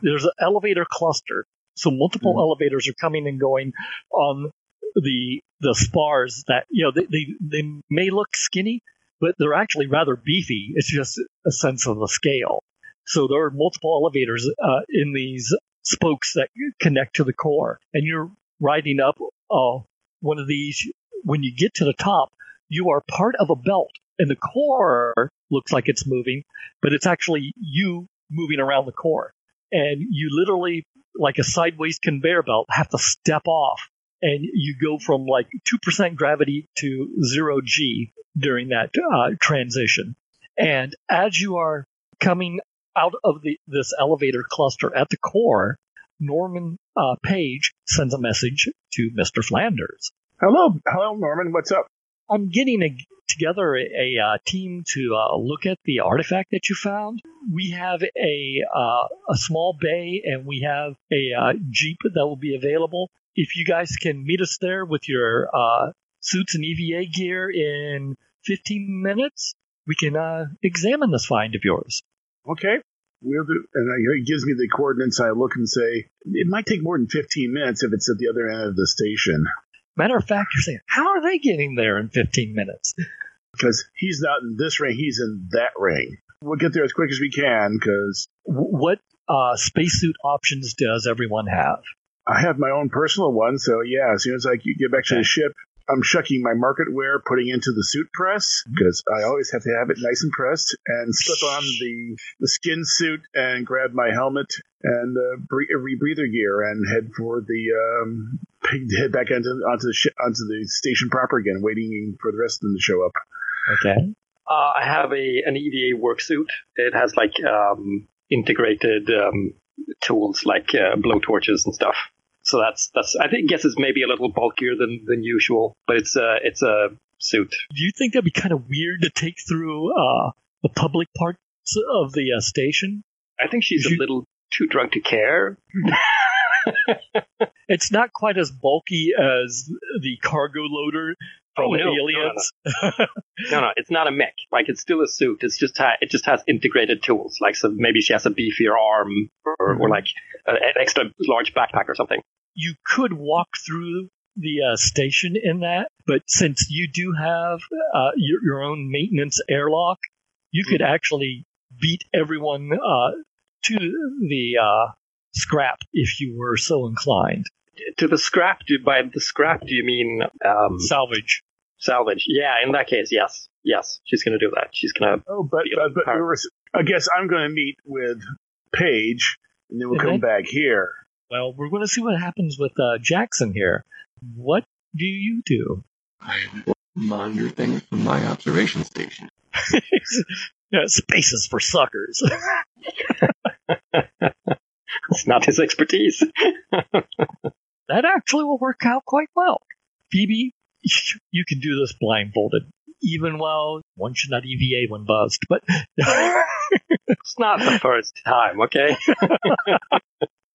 there's an elevator cluster, so multiple elevators are coming and going on the spars that, you know, they may look skinny, but they're actually rather beefy. It's just a sense of the scale. So there are multiple elevators in these spokes that connect to the core, and you're riding up one of these. When you get to the top, you are part of a belt, and the core looks like it's moving, but it's actually you moving around the core. And you literally, like a sideways conveyor belt, have to step off, and you go from like 2% gravity to 0G during that transition. And as you are coming out of this elevator cluster at the core, Norman Page sends a message to Mr. Flanders. Hello, Norman. What's up? I'm getting together a team to look at the artifact that you found. We have a small bay, and we have a Jeep that will be available. If you guys can meet us there with your suits and EVA gear in 15 minutes, we can examine this find of yours. Okay. We'll do, and it gives me the coordinates. I look and say, it might take more than 15 minutes if it's at the other end of the station. Matter of fact, you're saying, how are they getting there in 15 minutes? Because he's not in this ring, he's in that ring. We'll get there as quick as we can, because... What spacesuit options does everyone have? I have my own personal one, so yeah, as soon as I get back to the ship, I'm shucking my market wear, putting into the suit press, because I always have to have it nice and pressed, and slip on the skin suit and grab my helmet and rebreather gear and head for the... head back onto the station proper again, waiting for the rest of them to show up. Okay. I have an EVA worksuit. It has like integrated tools like blowtorches and stuff. So that's I guess it's maybe a little bulkier than usual, but it's a suit. Do you think that'd be kind of weird to take through the public parts of the station? I think she's a little too drunk to care. It's not quite as bulky as the cargo loader from Aliens. No, it's not a mech. Like, it's still a suit. It's just it just has integrated tools. Like, so maybe she has a beefier arm or like an extra large backpack or something. You could walk through the station in that, but since you do have your own maintenance airlock, you could actually beat everyone to the... scrap, if you were so inclined. To the scrap? By the scrap, do you mean... salvage. Salvage. Yeah, in that case, yes. Yes, she's going to do that. She's going to... Oh, but I guess I'm going to meet with Paige, and then we'll come back here. Well, we're going to see what happens with Jackson here. What do you do? I monitor things from my observation station. Space is for suckers. It's not his expertise. That actually will work out quite well. Phoebe, you can do this blindfolded. Even while one should not EVA when buzzed, but... It's not the first time, okay?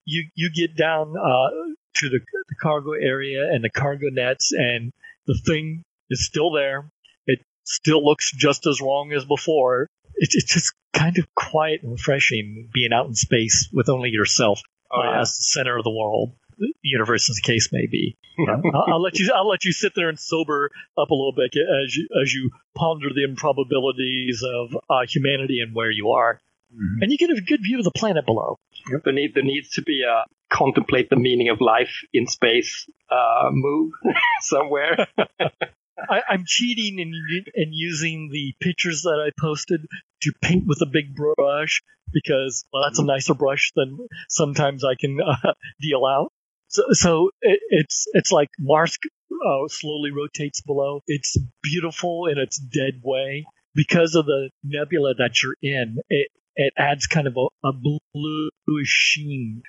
You get down to the cargo area and the cargo nets, and the thing is still there. It still looks just as wrong as before. It's just kind of quiet and refreshing being out in space with only yourself as the center of the world, the universe, as the case may be. I'll let you sit there and sober up a little bit as you ponder the improbabilities of humanity and where you are, and you get a good view of the planet below. Yep. There needs to be a contemplate the meaning of life in space move somewhere. I'm cheating and using the pictures that I posted to paint with a big brush because, well, that's a nicer brush than sometimes I can deal out. So it's like Mars slowly rotates below. It's beautiful in its dead way. Because of the nebula that you're in, it adds kind of a bluish sheen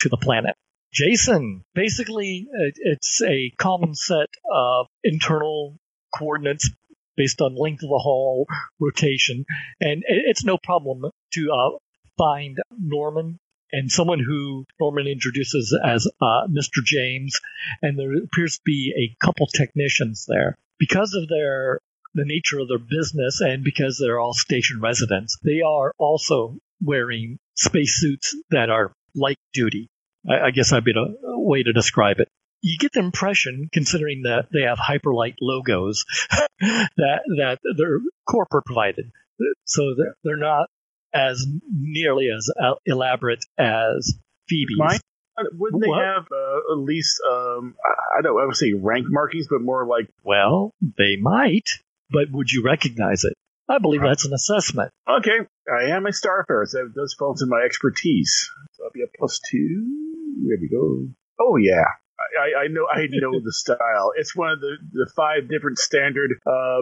to the planet. Jason, basically, it's a common set of internal coordinates based on length of the hull, rotation, and it's no problem to find Norman and someone who Norman introduces as Mr. James, and there appears to be a couple technicians there. Because of their the nature of their business and because they're all station residents, they are also wearing spacesuits that are light duty. I guess that'd be a way to describe it. You get the impression, considering that they have Hyperlite logos, that they're corporate provided. So they're not as nearly as elaborate as Phoebe's. Wouldn't they have at least, I don't want to say rank markings, but more like... Well, they might, but would you recognize it? I believe that's an assessment. Okay, I am a Starfarer, so it does fall into my expertise. So I'll be a +2. There we go. Oh, yeah. I know the style. It's one of the five different standard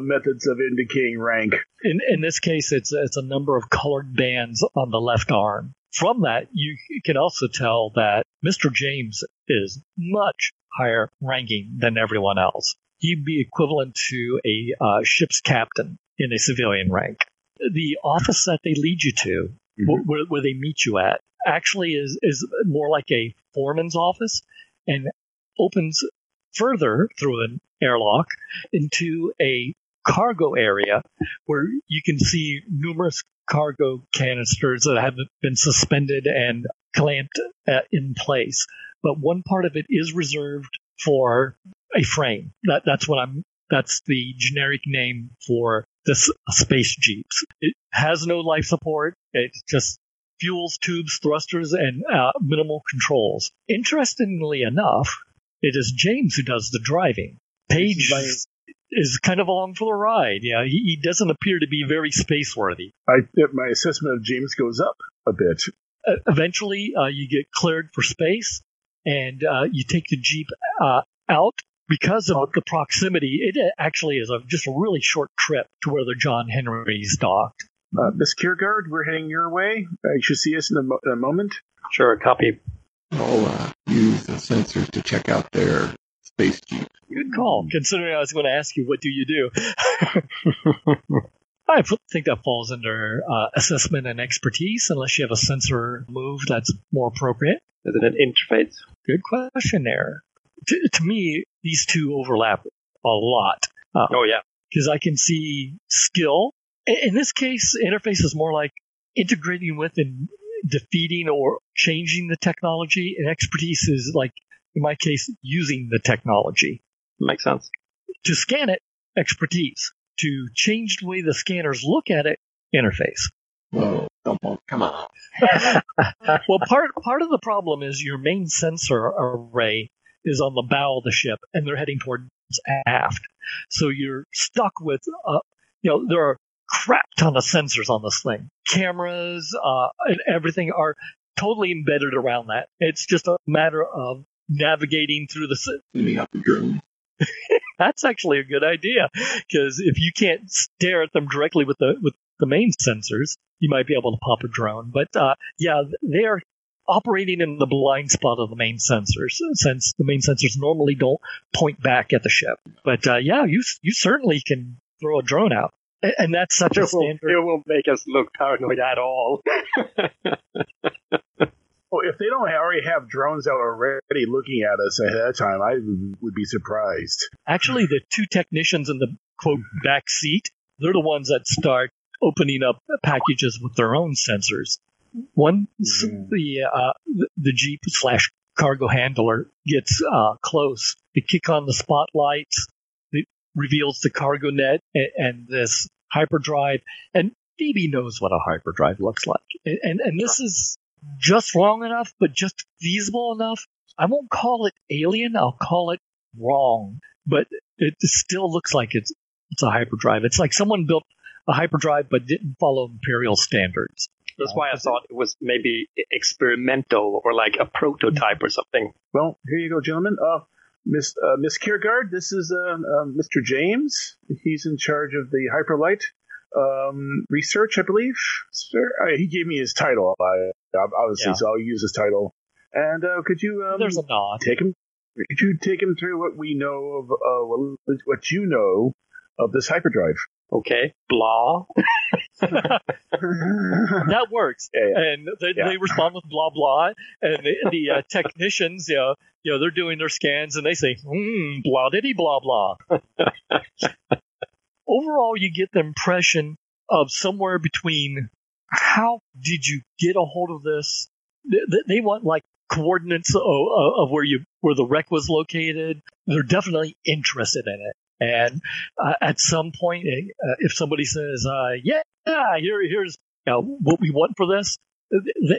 methods of indicating rank. In this case, it's a number of colored bands on the left arm. From that, you can also tell that Mr. James is much higher ranking than everyone else. He'd be equivalent to a ship's captain in a civilian rank. The office that they lead you to, mm-hmm. where they meet you at, actually is more like a foreman's office, and opens further through an airlock into a cargo area where you can see numerous cargo canisters that have been suspended and clamped in place. But one part of it is reserved for a frame. That's the generic name for this space jeeps. It has no life support. It's just fuels, tubes, thrusters, and minimal controls. Interestingly enough, it is James who does the driving. Page is kind of along for the ride. Yeah, he doesn't appear to be very space-worthy. My assessment of James goes up a bit. Eventually, you get cleared for space, and you take the Jeep out. Because of the proximity, it actually is just a really short trip to where the John Henry's docked. Miss Kiergaard, we're heading your way. You should see us in a moment. Sure, copy. I'll use the sensors to check out their space jeep. Good call, considering I was going to ask you, what do you do? I think that falls under assessment and expertise, unless you have a sensor move that's more appropriate. Is it an interface? Good question there. To me, these two overlap a lot. Oh, yeah. Because I can see skill. In this case, interface is more like integrating with and defeating or changing the technology. And expertise is like, in my case, using the technology. Makes sense. To scan it, expertise. To change the way the scanners look at it, interface. Whoa, come on. Well, part of the problem is your main sensor array is on the bow of the ship, and they're heading towards aft. So you're stuck with, there are crap ton of sensors on this thing. Cameras and everything are totally embedded around that. It's just a matter of navigating through the... Living up the drone. That's actually a good idea, because if you can't stare at them directly with the main sensors, you might be able to pop a drone. But they are operating in the blind spot of the main sensors, since the main sensors normally don't point back at the ship. But you certainly can throw a drone out, and that's such a standard. It won't make us look paranoid at all. Well, if they don't already have drones out already looking at us ahead of time, I would be surprised. Actually, the two technicians in the quote back seat, they're the ones that start opening up packages with their own sensors. Once the Jeep / cargo handler gets close, they kick on the spotlights, it reveals the cargo net and this hyperdrive. And Phoebe knows what a hyperdrive looks like. And this is just long enough, but just feasible enough. I won't call it alien. I'll call it wrong. But it still looks like it's a hyperdrive. It's like someone built a hyperdrive but didn't follow Imperial standards. That's why I thought it was maybe experimental or like a prototype or something. Well, here you go, gentlemen. Miss Kiergaard, this is Mr. James. He's in charge of the Hyperlite research, I believe. Sir, he gave me his title, obviously, so I'll use his title. And could you there's a nod. Could you take him through what we know of what you know of this hyperdrive? Okay, blah. That works, yeah. And they respond with blah blah, and the technicians, they're doing their scans, and they say, blah diddy blah blah. overall, you get the impression of somewhere between how did you get a hold of this? They want like coordinates of where the wreck was located. They're definitely interested in it. And at some point, if somebody says, here's what we want for this,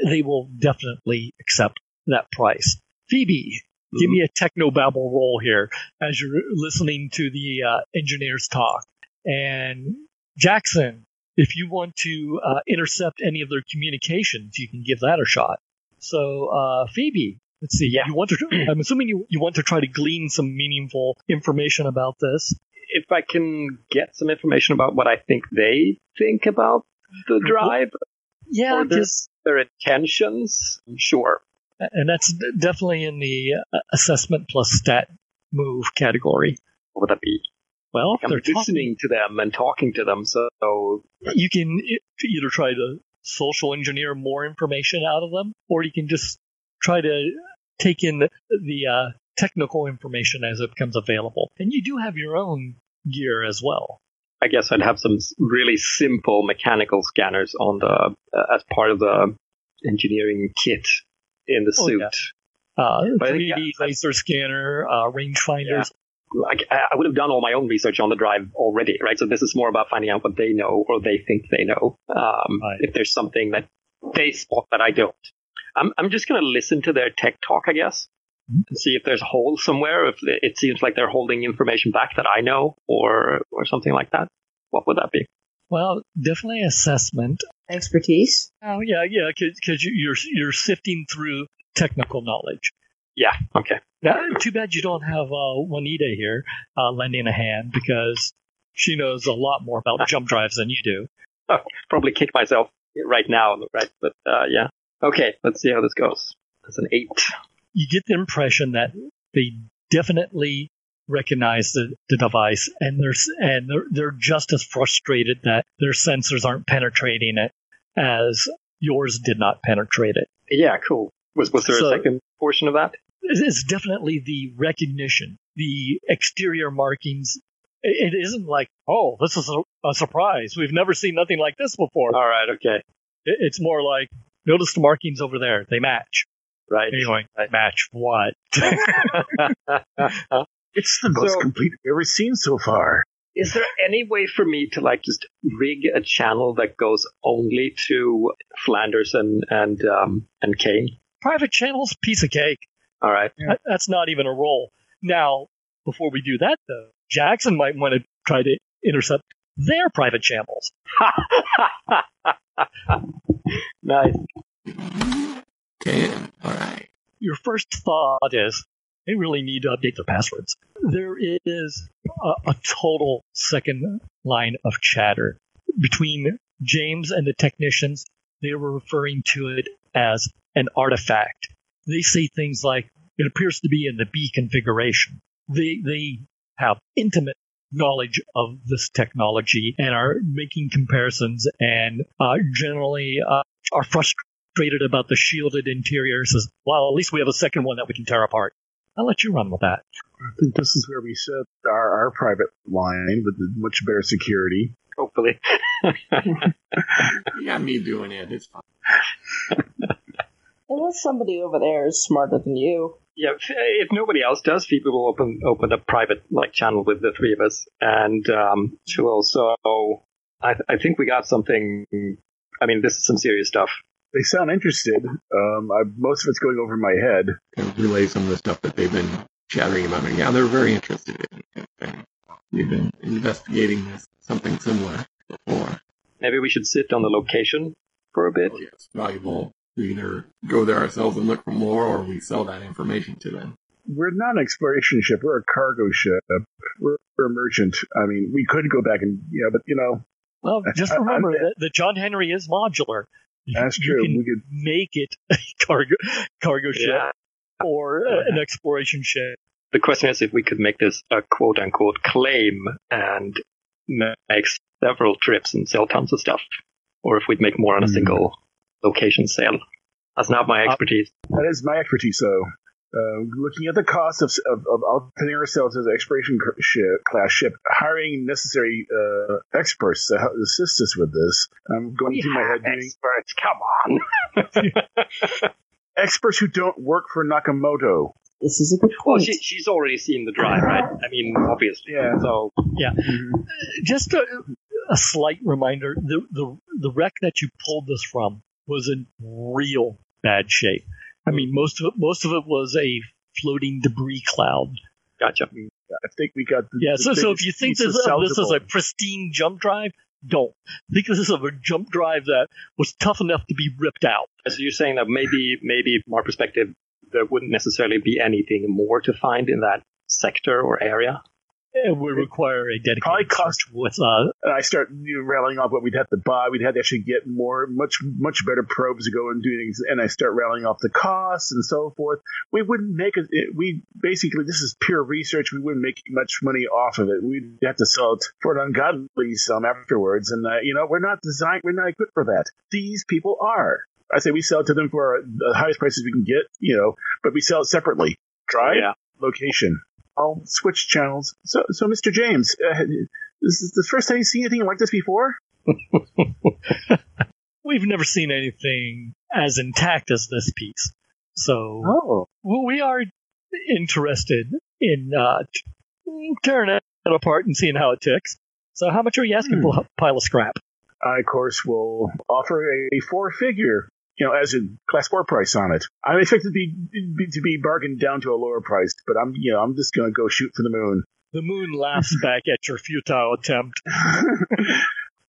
they will definitely accept that price. Phoebe, give me a technobabble roll here as you're listening to the engineers talk. And Jackson, if you want to intercept any of their communications, you can give that a shot. So, Phoebe, let's see. Yeah. You want to? I'm assuming you want to try to glean some meaningful information about this. If I can get some information about what I think they think about the drive, or their intentions, sure. And that's definitely in the assessment plus stat move category. What would that be? Well, like I'm listening to them and talking to them, so you can either try to social engineer more information out of them, or you can just try to take in the technical information as it becomes available. And you do have your own gear as well. I guess I'd have some really simple mechanical scanners on the as part of the engineering kit in the suit. Yeah. 3D laser scanner, rangefinders. Yeah. I would have done all my own research on the drive already, right? So this is more about finding out what they know or they think they know. Right. If there's something that they spot that I don't. I'm just going to listen to their tech talk, I guess, and see if there's a hole somewhere, if it seems like they're holding information back that I know or something like that. What would that be? Well, definitely assessment. Expertise? Oh, yeah, because you're sifting through technical knowledge. Yeah, okay. Now, too bad you don't have Juanita here lending a hand, because she knows a lot more about jump drives than you do. Oh, probably kick myself right now, right? But yeah. Okay, let's see how this goes. That's an 8. You get the impression that they definitely recognize the device, and they're just as frustrated that their sensors aren't penetrating it as yours did not penetrate it. Yeah, cool. Was there a second portion of that? It's definitely the recognition, the exterior markings. It isn't like, oh, this is a surprise. We've never seen nothing like this before. All right, okay. It's more like, notice the markings over there. They match. Right. Anyway, match what? It's the most complete we've ever seen so far. Is there any way for me to like just rig a channel that goes only to Flanders and Kane? Private channel's piece of cake. All right. Yeah. That's not even a roll. Now, before we do that, though, Jackson might want to try to intercept their private channels. Nice. Okay, all right. Your first thought is they really need to update their passwords. There is a total second line of chatter between James and the technicians. They were referring to it as an artifact. They say things like, it appears to be in the B configuration. They have intimate knowledge of this technology and are making comparisons and generally are frustrated about the shielded interior. Says, well, at least we have a second one that we can tear apart. I'll let you run with that. I think this is where we set our private line with much better security. Hopefully. You got me doing it. It's fine. Unless somebody over there is smarter than you. Yeah, if nobody else does, people will open a private like channel with the three of us, and she'll also. I think we got something. I mean, this is some serious stuff. They sound interested. Most of it's going over my head. I relay some of the stuff that they've been chattering about. Yeah, they're very interested in it. We've been investigating this something similar before. Maybe we should sit on the location for a bit. Oh, yeah, it's valuable. We either go there ourselves and look for more, or we sell that information to them. We're not an exploration ship. We're a cargo ship. We're a merchant. I mean, we could go back and, but, Well, just remember that John Henry is modular. That's true. You can make it a cargo ship or an exploration ship. The question is if we could make this a quote-unquote claim and make several trips and sell tons of stuff, or if we'd make more on a single location sale. That's not my expertise. That is my expertise, though. Looking at the cost of outfitting ourselves as an exploration class ship, hiring necessary experts to assist us with this. I'm going through my head doing experts. Come on, experts who don't work for Nakamoto. This is a good point. Well, she's already seen the drive, right? I mean, obviously. Yeah. So yeah, just a slight reminder: the wreck that you pulled this from was in real bad shape. I mean, most of it was a floating debris cloud. Gotcha. I think we got the so if you think this is a pristine jump drive, don't. Think this is a jump drive that was tough enough to be ripped out. So you're saying that maybe from our perspective, there wouldn't necessarily be anything more to find in that sector or area? It would require a dedicated I start rallying off what we'd have to buy. We'd have to actually get much better probes to go and do things. And I start rallying off the costs and so forth. We wouldn't make it. Basically, this is pure research. We wouldn't make much money off of it. We'd have to sell it for an ungodly sum afterwards. And, we're not designed. We're not equipped for that. These people are. I say we sell it to them for the highest prices we can get, but we sell it separately. Location. I'll switch channels. So Mr. James, this is the first time you've seen anything like this before? We've never seen anything as intact as this piece. So we are interested in tearing it apart and seeing how it ticks. So how much are you asking for a pile of scrap? I, of course, will offer a four-figure as a class 4 price on it. I expect it to be bargained down to a lower price, but I'm just going to go shoot for the moon. The moon laughs back at your futile attempt.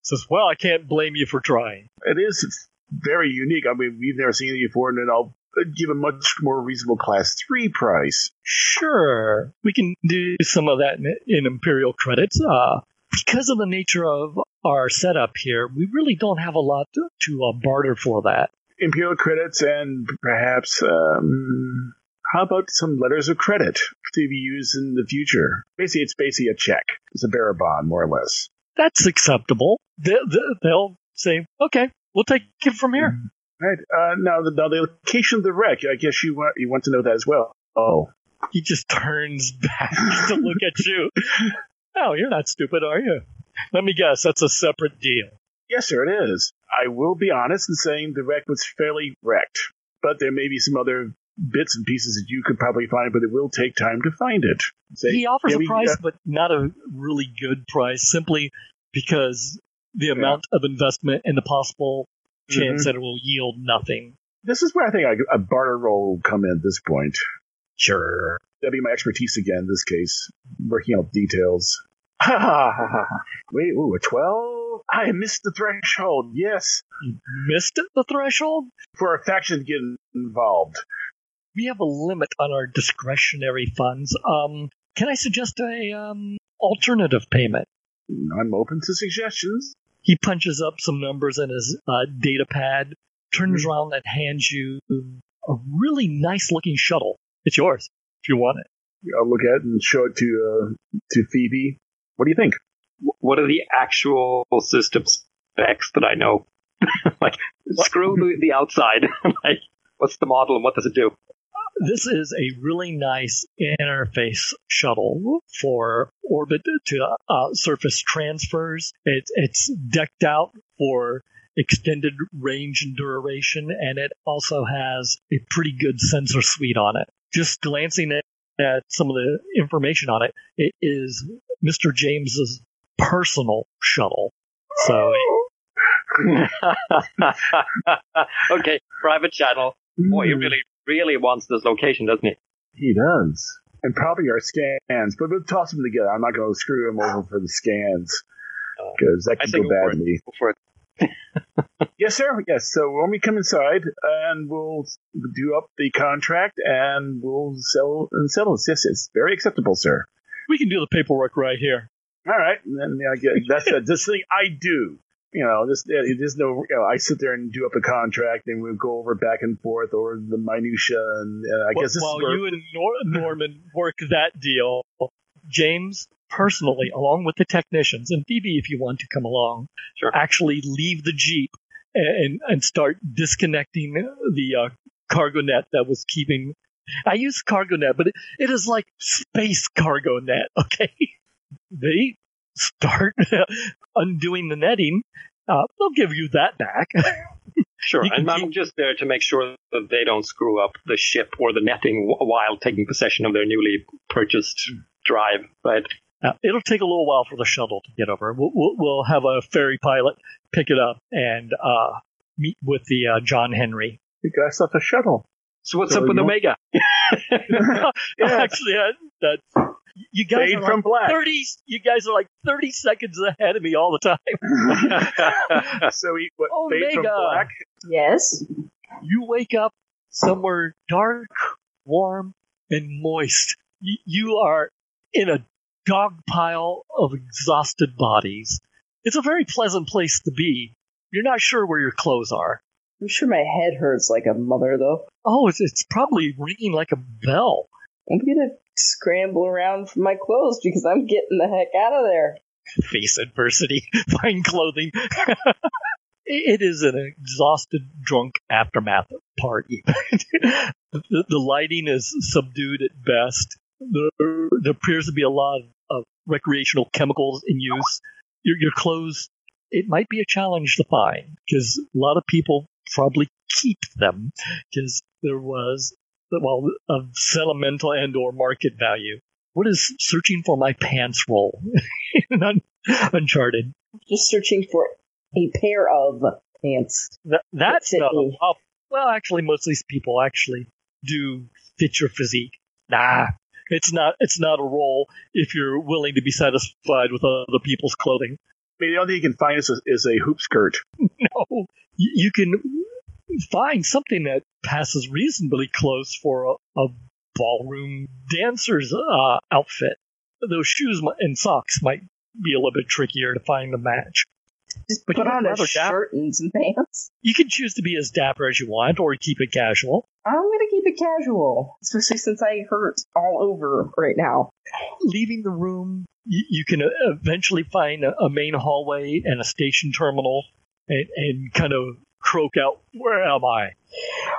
Says, well, I can't blame you for trying. It is very unique. I mean, we've never seen it before, and then I'll give a much more reasonable class 3 price. Sure. We can do some of that in Imperial credits. Because of the nature of our setup here, we really don't have a lot to barter for that. Imperial credits and perhaps, how about some letters of credit to be used in the future? Basically, it's basically a check. It's a bearer bond, more or less. That's acceptable. They'll say, okay, we'll take it from here. Right. Now, the location of the wreck, I guess you want to know that as well. Oh. He just turns back to look at you. Oh, you're not stupid, are you? Let me guess, that's a separate deal. Yes, sir, it is. I will be honest in saying the wreck was fairly wrecked, but there may be some other bits and pieces that you could probably find, but it will take time to find it. He offers a price, but not a really good price, simply because the amount of investment and the possible chance that it will yield nothing. This is where I think a barter roll will come in at this point. Sure. That'd be my expertise again, in this case, working out details. Wait, a 12? I missed the threshold, yes. You missed the threshold? For a faction to get involved. We have a limit on our discretionary funds. Can I suggest a alternative payment? I'm open to suggestions. He punches up some numbers in his data pad, turns around and hands you a really nice-looking shuttle. It's yours, if you want it. I'll look at it and show it to Phoebe. What do you think? What are the actual system specs that I know? Screw the outside. What's the model and what does it do? This is a really nice interface shuttle for orbit to surface transfers. It's decked out for extended range and duration, and it also has a pretty good sensor suite on it. Just glancing at some of the information on it, it is Mr. James's personal shuttle. So, okay, private channel. Boy, he really, really wants this location, doesn't he? He does. And probably our scans, but we'll toss them together. I'm not going to screw him over for the scans, because that could go badly. Yes, sir. Yes. So when we come inside, and we'll do up the contract, and we'll settle. Yes, it's very acceptable, sir. We can do the paperwork right here. All right. And that's this thing I do. I sit there and do up a contract, and we'll go over back and forth or the minutia. And guess this while you and Norman work that deal, James personally, along with the technicians, and Phoebe, if you want to come along, actually leave the Jeep and start disconnecting the cargo net that was keeping I use CargoNet, but it is like space CargoNet, okay? They start undoing the netting. They'll give you that back. Sure, and I'm just there to make sure that they don't screw up the ship or the netting while taking possession of their newly purchased drive, right? It'll take a little while for the shuttle to get over. We'll have a ferry pilot pick it up and meet with the John Henry. You guys have a shuttle. So what's up with Omega? Actually, you guys are from like 30. You guys are like 30 seconds ahead of me all the time. So Omega. From Black? Yes. You wake up somewhere dark, warm, and moist. You are in a dog pile of exhausted bodies. It's a very pleasant place to be. You're not sure where your clothes are. I'm sure my head hurts like a mother, though. Oh, it's probably ringing like a bell. I'm gonna scramble around for my clothes because I'm getting the heck out of there. Face adversity, find clothing. It is an exhausted, drunk aftermath party. The lighting is subdued at best. There appears to be a lot of recreational chemicals in use. Your clothes, it might be a challenge to find, because a lot of people probably keep them, because there was, well, a sentimental and or market value. What is searching for my pants roll in Uncharted? Just searching for a pair of pants. That's not a problem. Well, actually, most of these people actually do fit your physique. Nah. It's not a role if you're willing to be satisfied with other people's clothing. I mean, the only thing you can find is a hoop skirt. No, you can find something that passes reasonably close for a ballroom dancer's outfit. Those shoes and socks might be a little bit trickier to find the match. Just put on a shirt and some pants. You can choose to be as dapper as you want, or keep it casual. I'm going to keep it casual, especially since I hurt all over right now. Leaving the room, you can eventually find a main hallway and a station terminal and kind of croak out, where am I?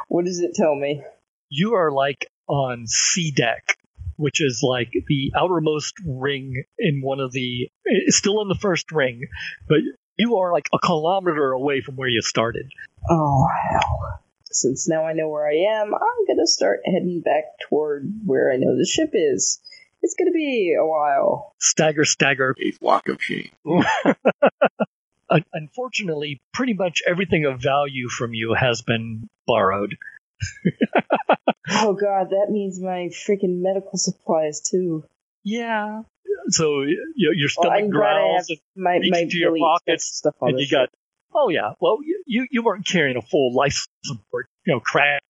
What does it tell me? You are like on C-Deck, which is like the outermost ring in one of the... It's still in the first ring, but... You are like a kilometer away from where you started. Oh, hell. Since now I know where I am, I'm going to start heading back toward where I know the ship is. It's going to be a while. Stagger. A flock of sheep. Unfortunately, pretty much everything of value from you has been borrowed. Oh, God, that means my freaking medical supplies, too. Yeah. So your stomach growls and reach to your pockets, and you got, oh yeah, well, you weren't carrying a full life support, crap,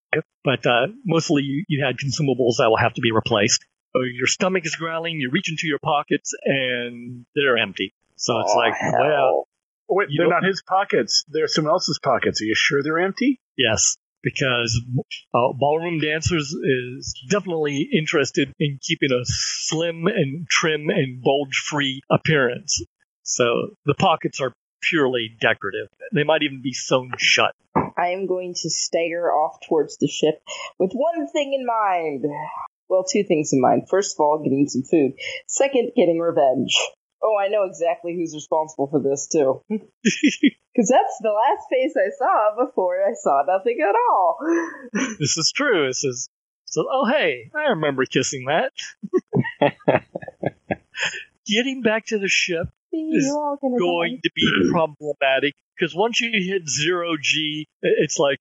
but mostly you had consumables that will have to be replaced. So your stomach is growling, you reach into your pockets, and they're empty. So it's well. Wait, they're not his pockets. They're someone else's pockets. Are you sure they're empty? Yes. Because ballroom dancers is definitely interested in keeping a slim and trim and bulge-free appearance. So the pockets are purely decorative. They might even be sewn shut. I am going to stagger off towards the ship with one thing in mind. Well, two things in mind. First of all, getting some food. Second, getting revenge. Oh, I know exactly who's responsible for this, too. Because that's the last face I saw before I saw nothing at all. This is true. This is, so, oh, hey, I remember kissing that. Getting back to the ship is going to be problematic. Because once you hit 0G, it's like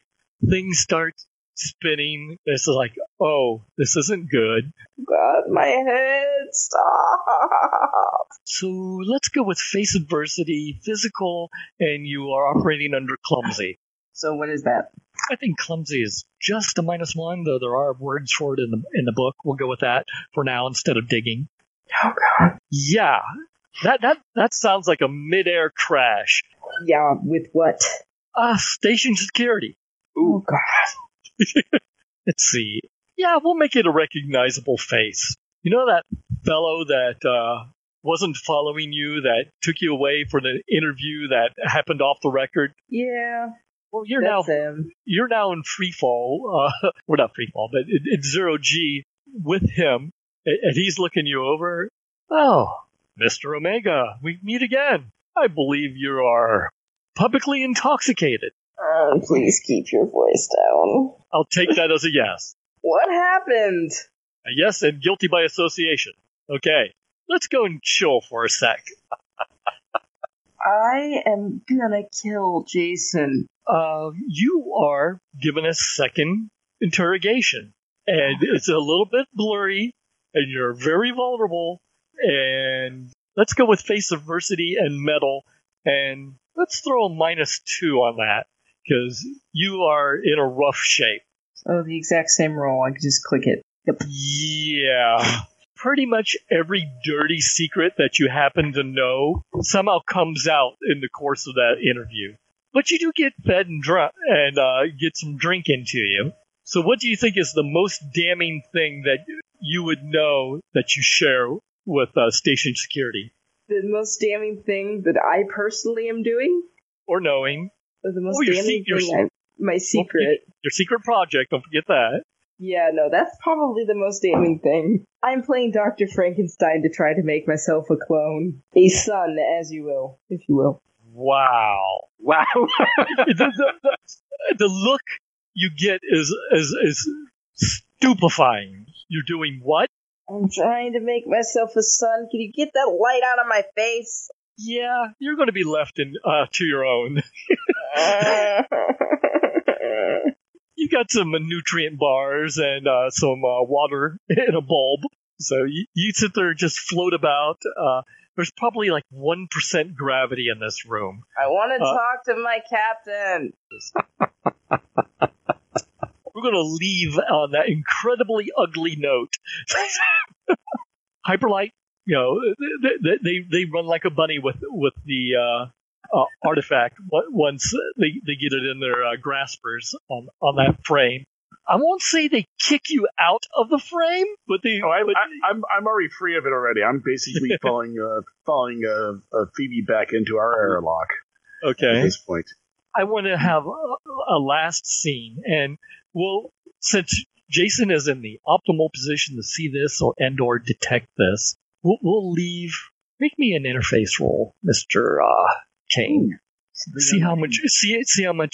things start spinning. This is like, oh, this isn't good. God, my head, stop. So let's go with face adversity, physical, and you are operating under clumsy. So what is that? I think clumsy is just a -1, though there are words for it in the book. We'll go with that for now instead of digging. Oh God. Yeah, that sounds like a midair crash. Yeah, with what? Station security. Ooh. Oh God. Let's see. Yeah, we'll make it a recognizable face. You know that fellow that wasn't following you, that took you away for the interview that happened off the record? Yeah. Well, you're now in free fall. We're not free fall, but it's zero G with him, and he's looking you over. Oh, Mr. Omega, we meet again. I believe you are publicly intoxicated. Please keep your voice down. I'll take that as a yes. What happened? A yes and guilty by association. Okay, let's go and chill for a sec. I am gonna kill Jason. You are given a second interrogation, and it's a little bit blurry, and you're very vulnerable, and let's go with face adversity and metal, and let's throw a -2 on that, because you are in a rough shape. Oh, the exact same roll. I can just click it. Yep. Yeah. Pretty much every dirty secret that you happen to know somehow comes out in the course of that interview. But you do get fed and drunk and get some drink into you. So what do you think is the most damning thing that you would know that you share with station security? The most damning thing that I personally am doing? Or knowing? Or the most damning thing, my secret. Your secret project, don't forget that. Yeah, no, that's probably the most damning thing. I'm playing Dr. Frankenstein to try to make myself a clone. A son, as you will, if you will. Wow. Wow. The look you get is stupefying. You're doing what? I'm trying to make myself a son. Can you get that light out of my face? Yeah, you're going to be left to your own. You got some nutrient bars and some water in a bulb. So you sit there and just float about. There's probably like 1% gravity in this room. I want to talk to my captain. We're going to leave on that incredibly ugly note. Hyperlite, you know, they run like a bunny with the... artifact once they get it in their graspers on that frame. I won't say they kick you out of the frame, but they... Oh, I'm already free of it already. I'm basically following Phoebe back into our airlock. Okay. At this point, I want to have a last scene, and well, since Jason is in the optimal position to see this or detect this, we'll leave. Make me an interface roll, Mr. King. See how much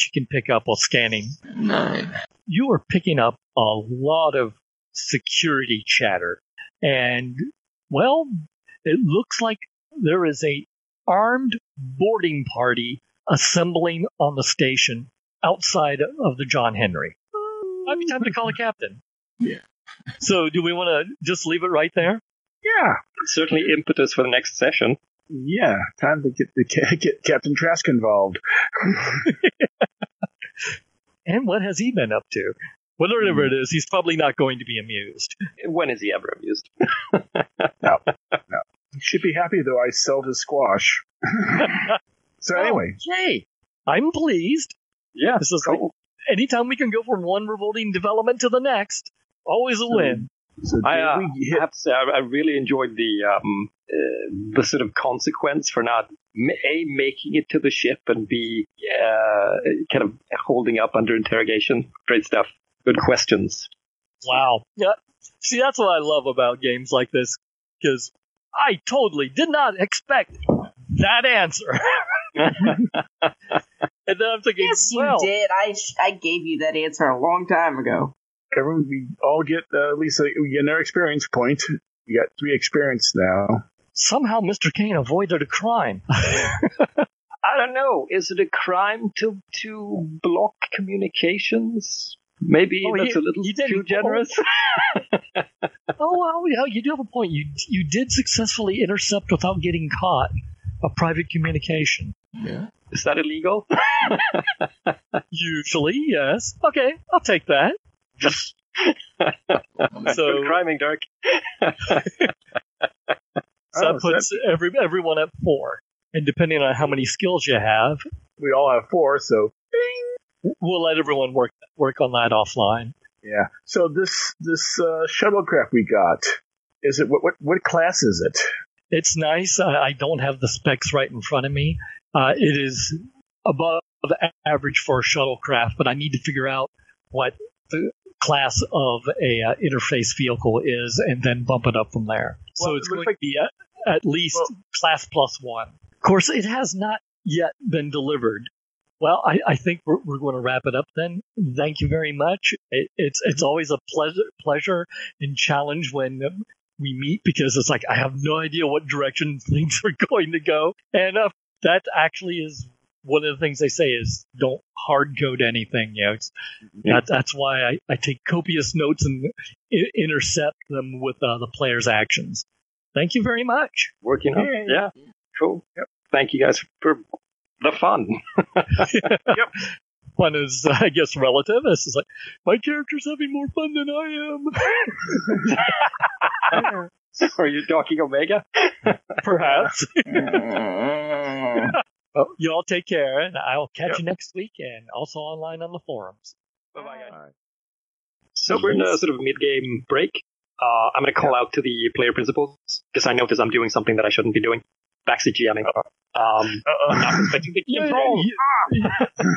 you can pick up while scanning. 9. You are picking up a lot of security chatter, and well, it looks like there is a armed boarding party assembling on the station outside of the John Henry. Might be time to call a captain. Yeah. So, do we want to just leave it right there? Yeah, certainly impetus for the next session. Yeah, time to get Captain Trask involved. And what has he been up to? Whatever it is, he's probably not going to be amused. When is he ever amused? No. He should be happy, though. I sold his squash. So anyway. Okay. I'm pleased. Yeah, this is cool. Like, anytime we can go from one revolting development to the next, always a win. So I have to say, I really enjoyed the sort of consequence for not A, making it to the ship, and B, kind of holding up under interrogation. Great stuff. Good questions. Wow. Yeah. See, that's what I love about games like this, because I totally did not expect that answer. And then I'm thinking, yes, you did. I gave you that answer a long time ago. Everyone, we all get at least another experience point. We got 3 experience now. Somehow Mr. Kane avoided a crime. I don't know. Is it a crime to block communications? Maybe that's a little too generous. Oh, well, you do have a point. You did successfully intercept without getting caught a private communication. Yeah. Is that illegal? Usually, yes. Okay, I'll take that. So criming, Dirk. So that puts everyone at 4, and depending on how many skills you have, we all have 4. So we'll let everyone work on that offline. Yeah. So this shuttlecraft we got, is it what class is it? It's nice. I don't have the specs right in front of me. It is above the average for a shuttlecraft, but I need to figure out what the class of a interface vehicle is and then bump it up from there. Well, so it's going to be at least class plus one. Of course, it has not yet been delivered. Well, I think we're going to wrap it up then. Thank you very much. It's always a pleasure and challenge when we meet, because it's like I have no idea what direction things are going to go. And that actually is one of the things they say is don't hard code anything. You know, that's why I take copious notes and intercept them with the player's actions. Thank you very much. Working on it. Yeah. Cool. Yep. Thank you guys for the fun. Yep. Fun is, I guess, relative. It's like, my character's having more fun than I am. Are you Donkey Omega? Perhaps. Well, you all take care, and I'll catch you next week, and also online on the forums. Bye-bye, guys. Right. So we're in a sort of mid-game break. I'm going to call out to the player principals, because I notice I'm doing something that I shouldn't be doing. Backseat GMing. I'm not expecting the game roll.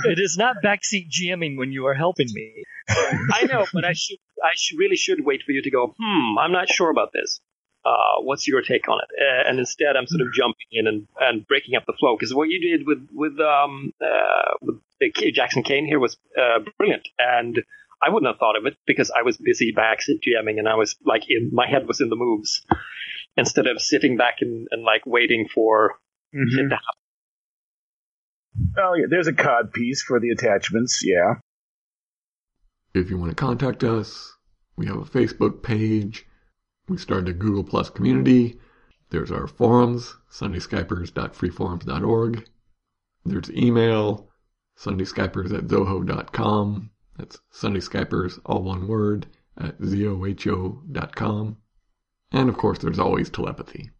It is not backseat GMing when you are helping me. I know, but I really should wait for you to go, I'm not sure about this. What's your take on it? And instead, I'm sort of jumping in and breaking up the flow, because what you did with Jackson Kane here was brilliant, and I wouldn't have thought of it because I was busy backseat GMing, and I was like, my head was in the moves, instead of sitting back and like waiting for shit to happen. Oh yeah, there's a cod piece for the attachments. Yeah. If you want to contact us, we have a Facebook page. We started a Google Plus community. There's our forums, sundayskypers.freeforums.org. There's email, sundayskypers@zoho.com. That's sundayskypers, all one word, at zoho.com. And of course, there's always telepathy.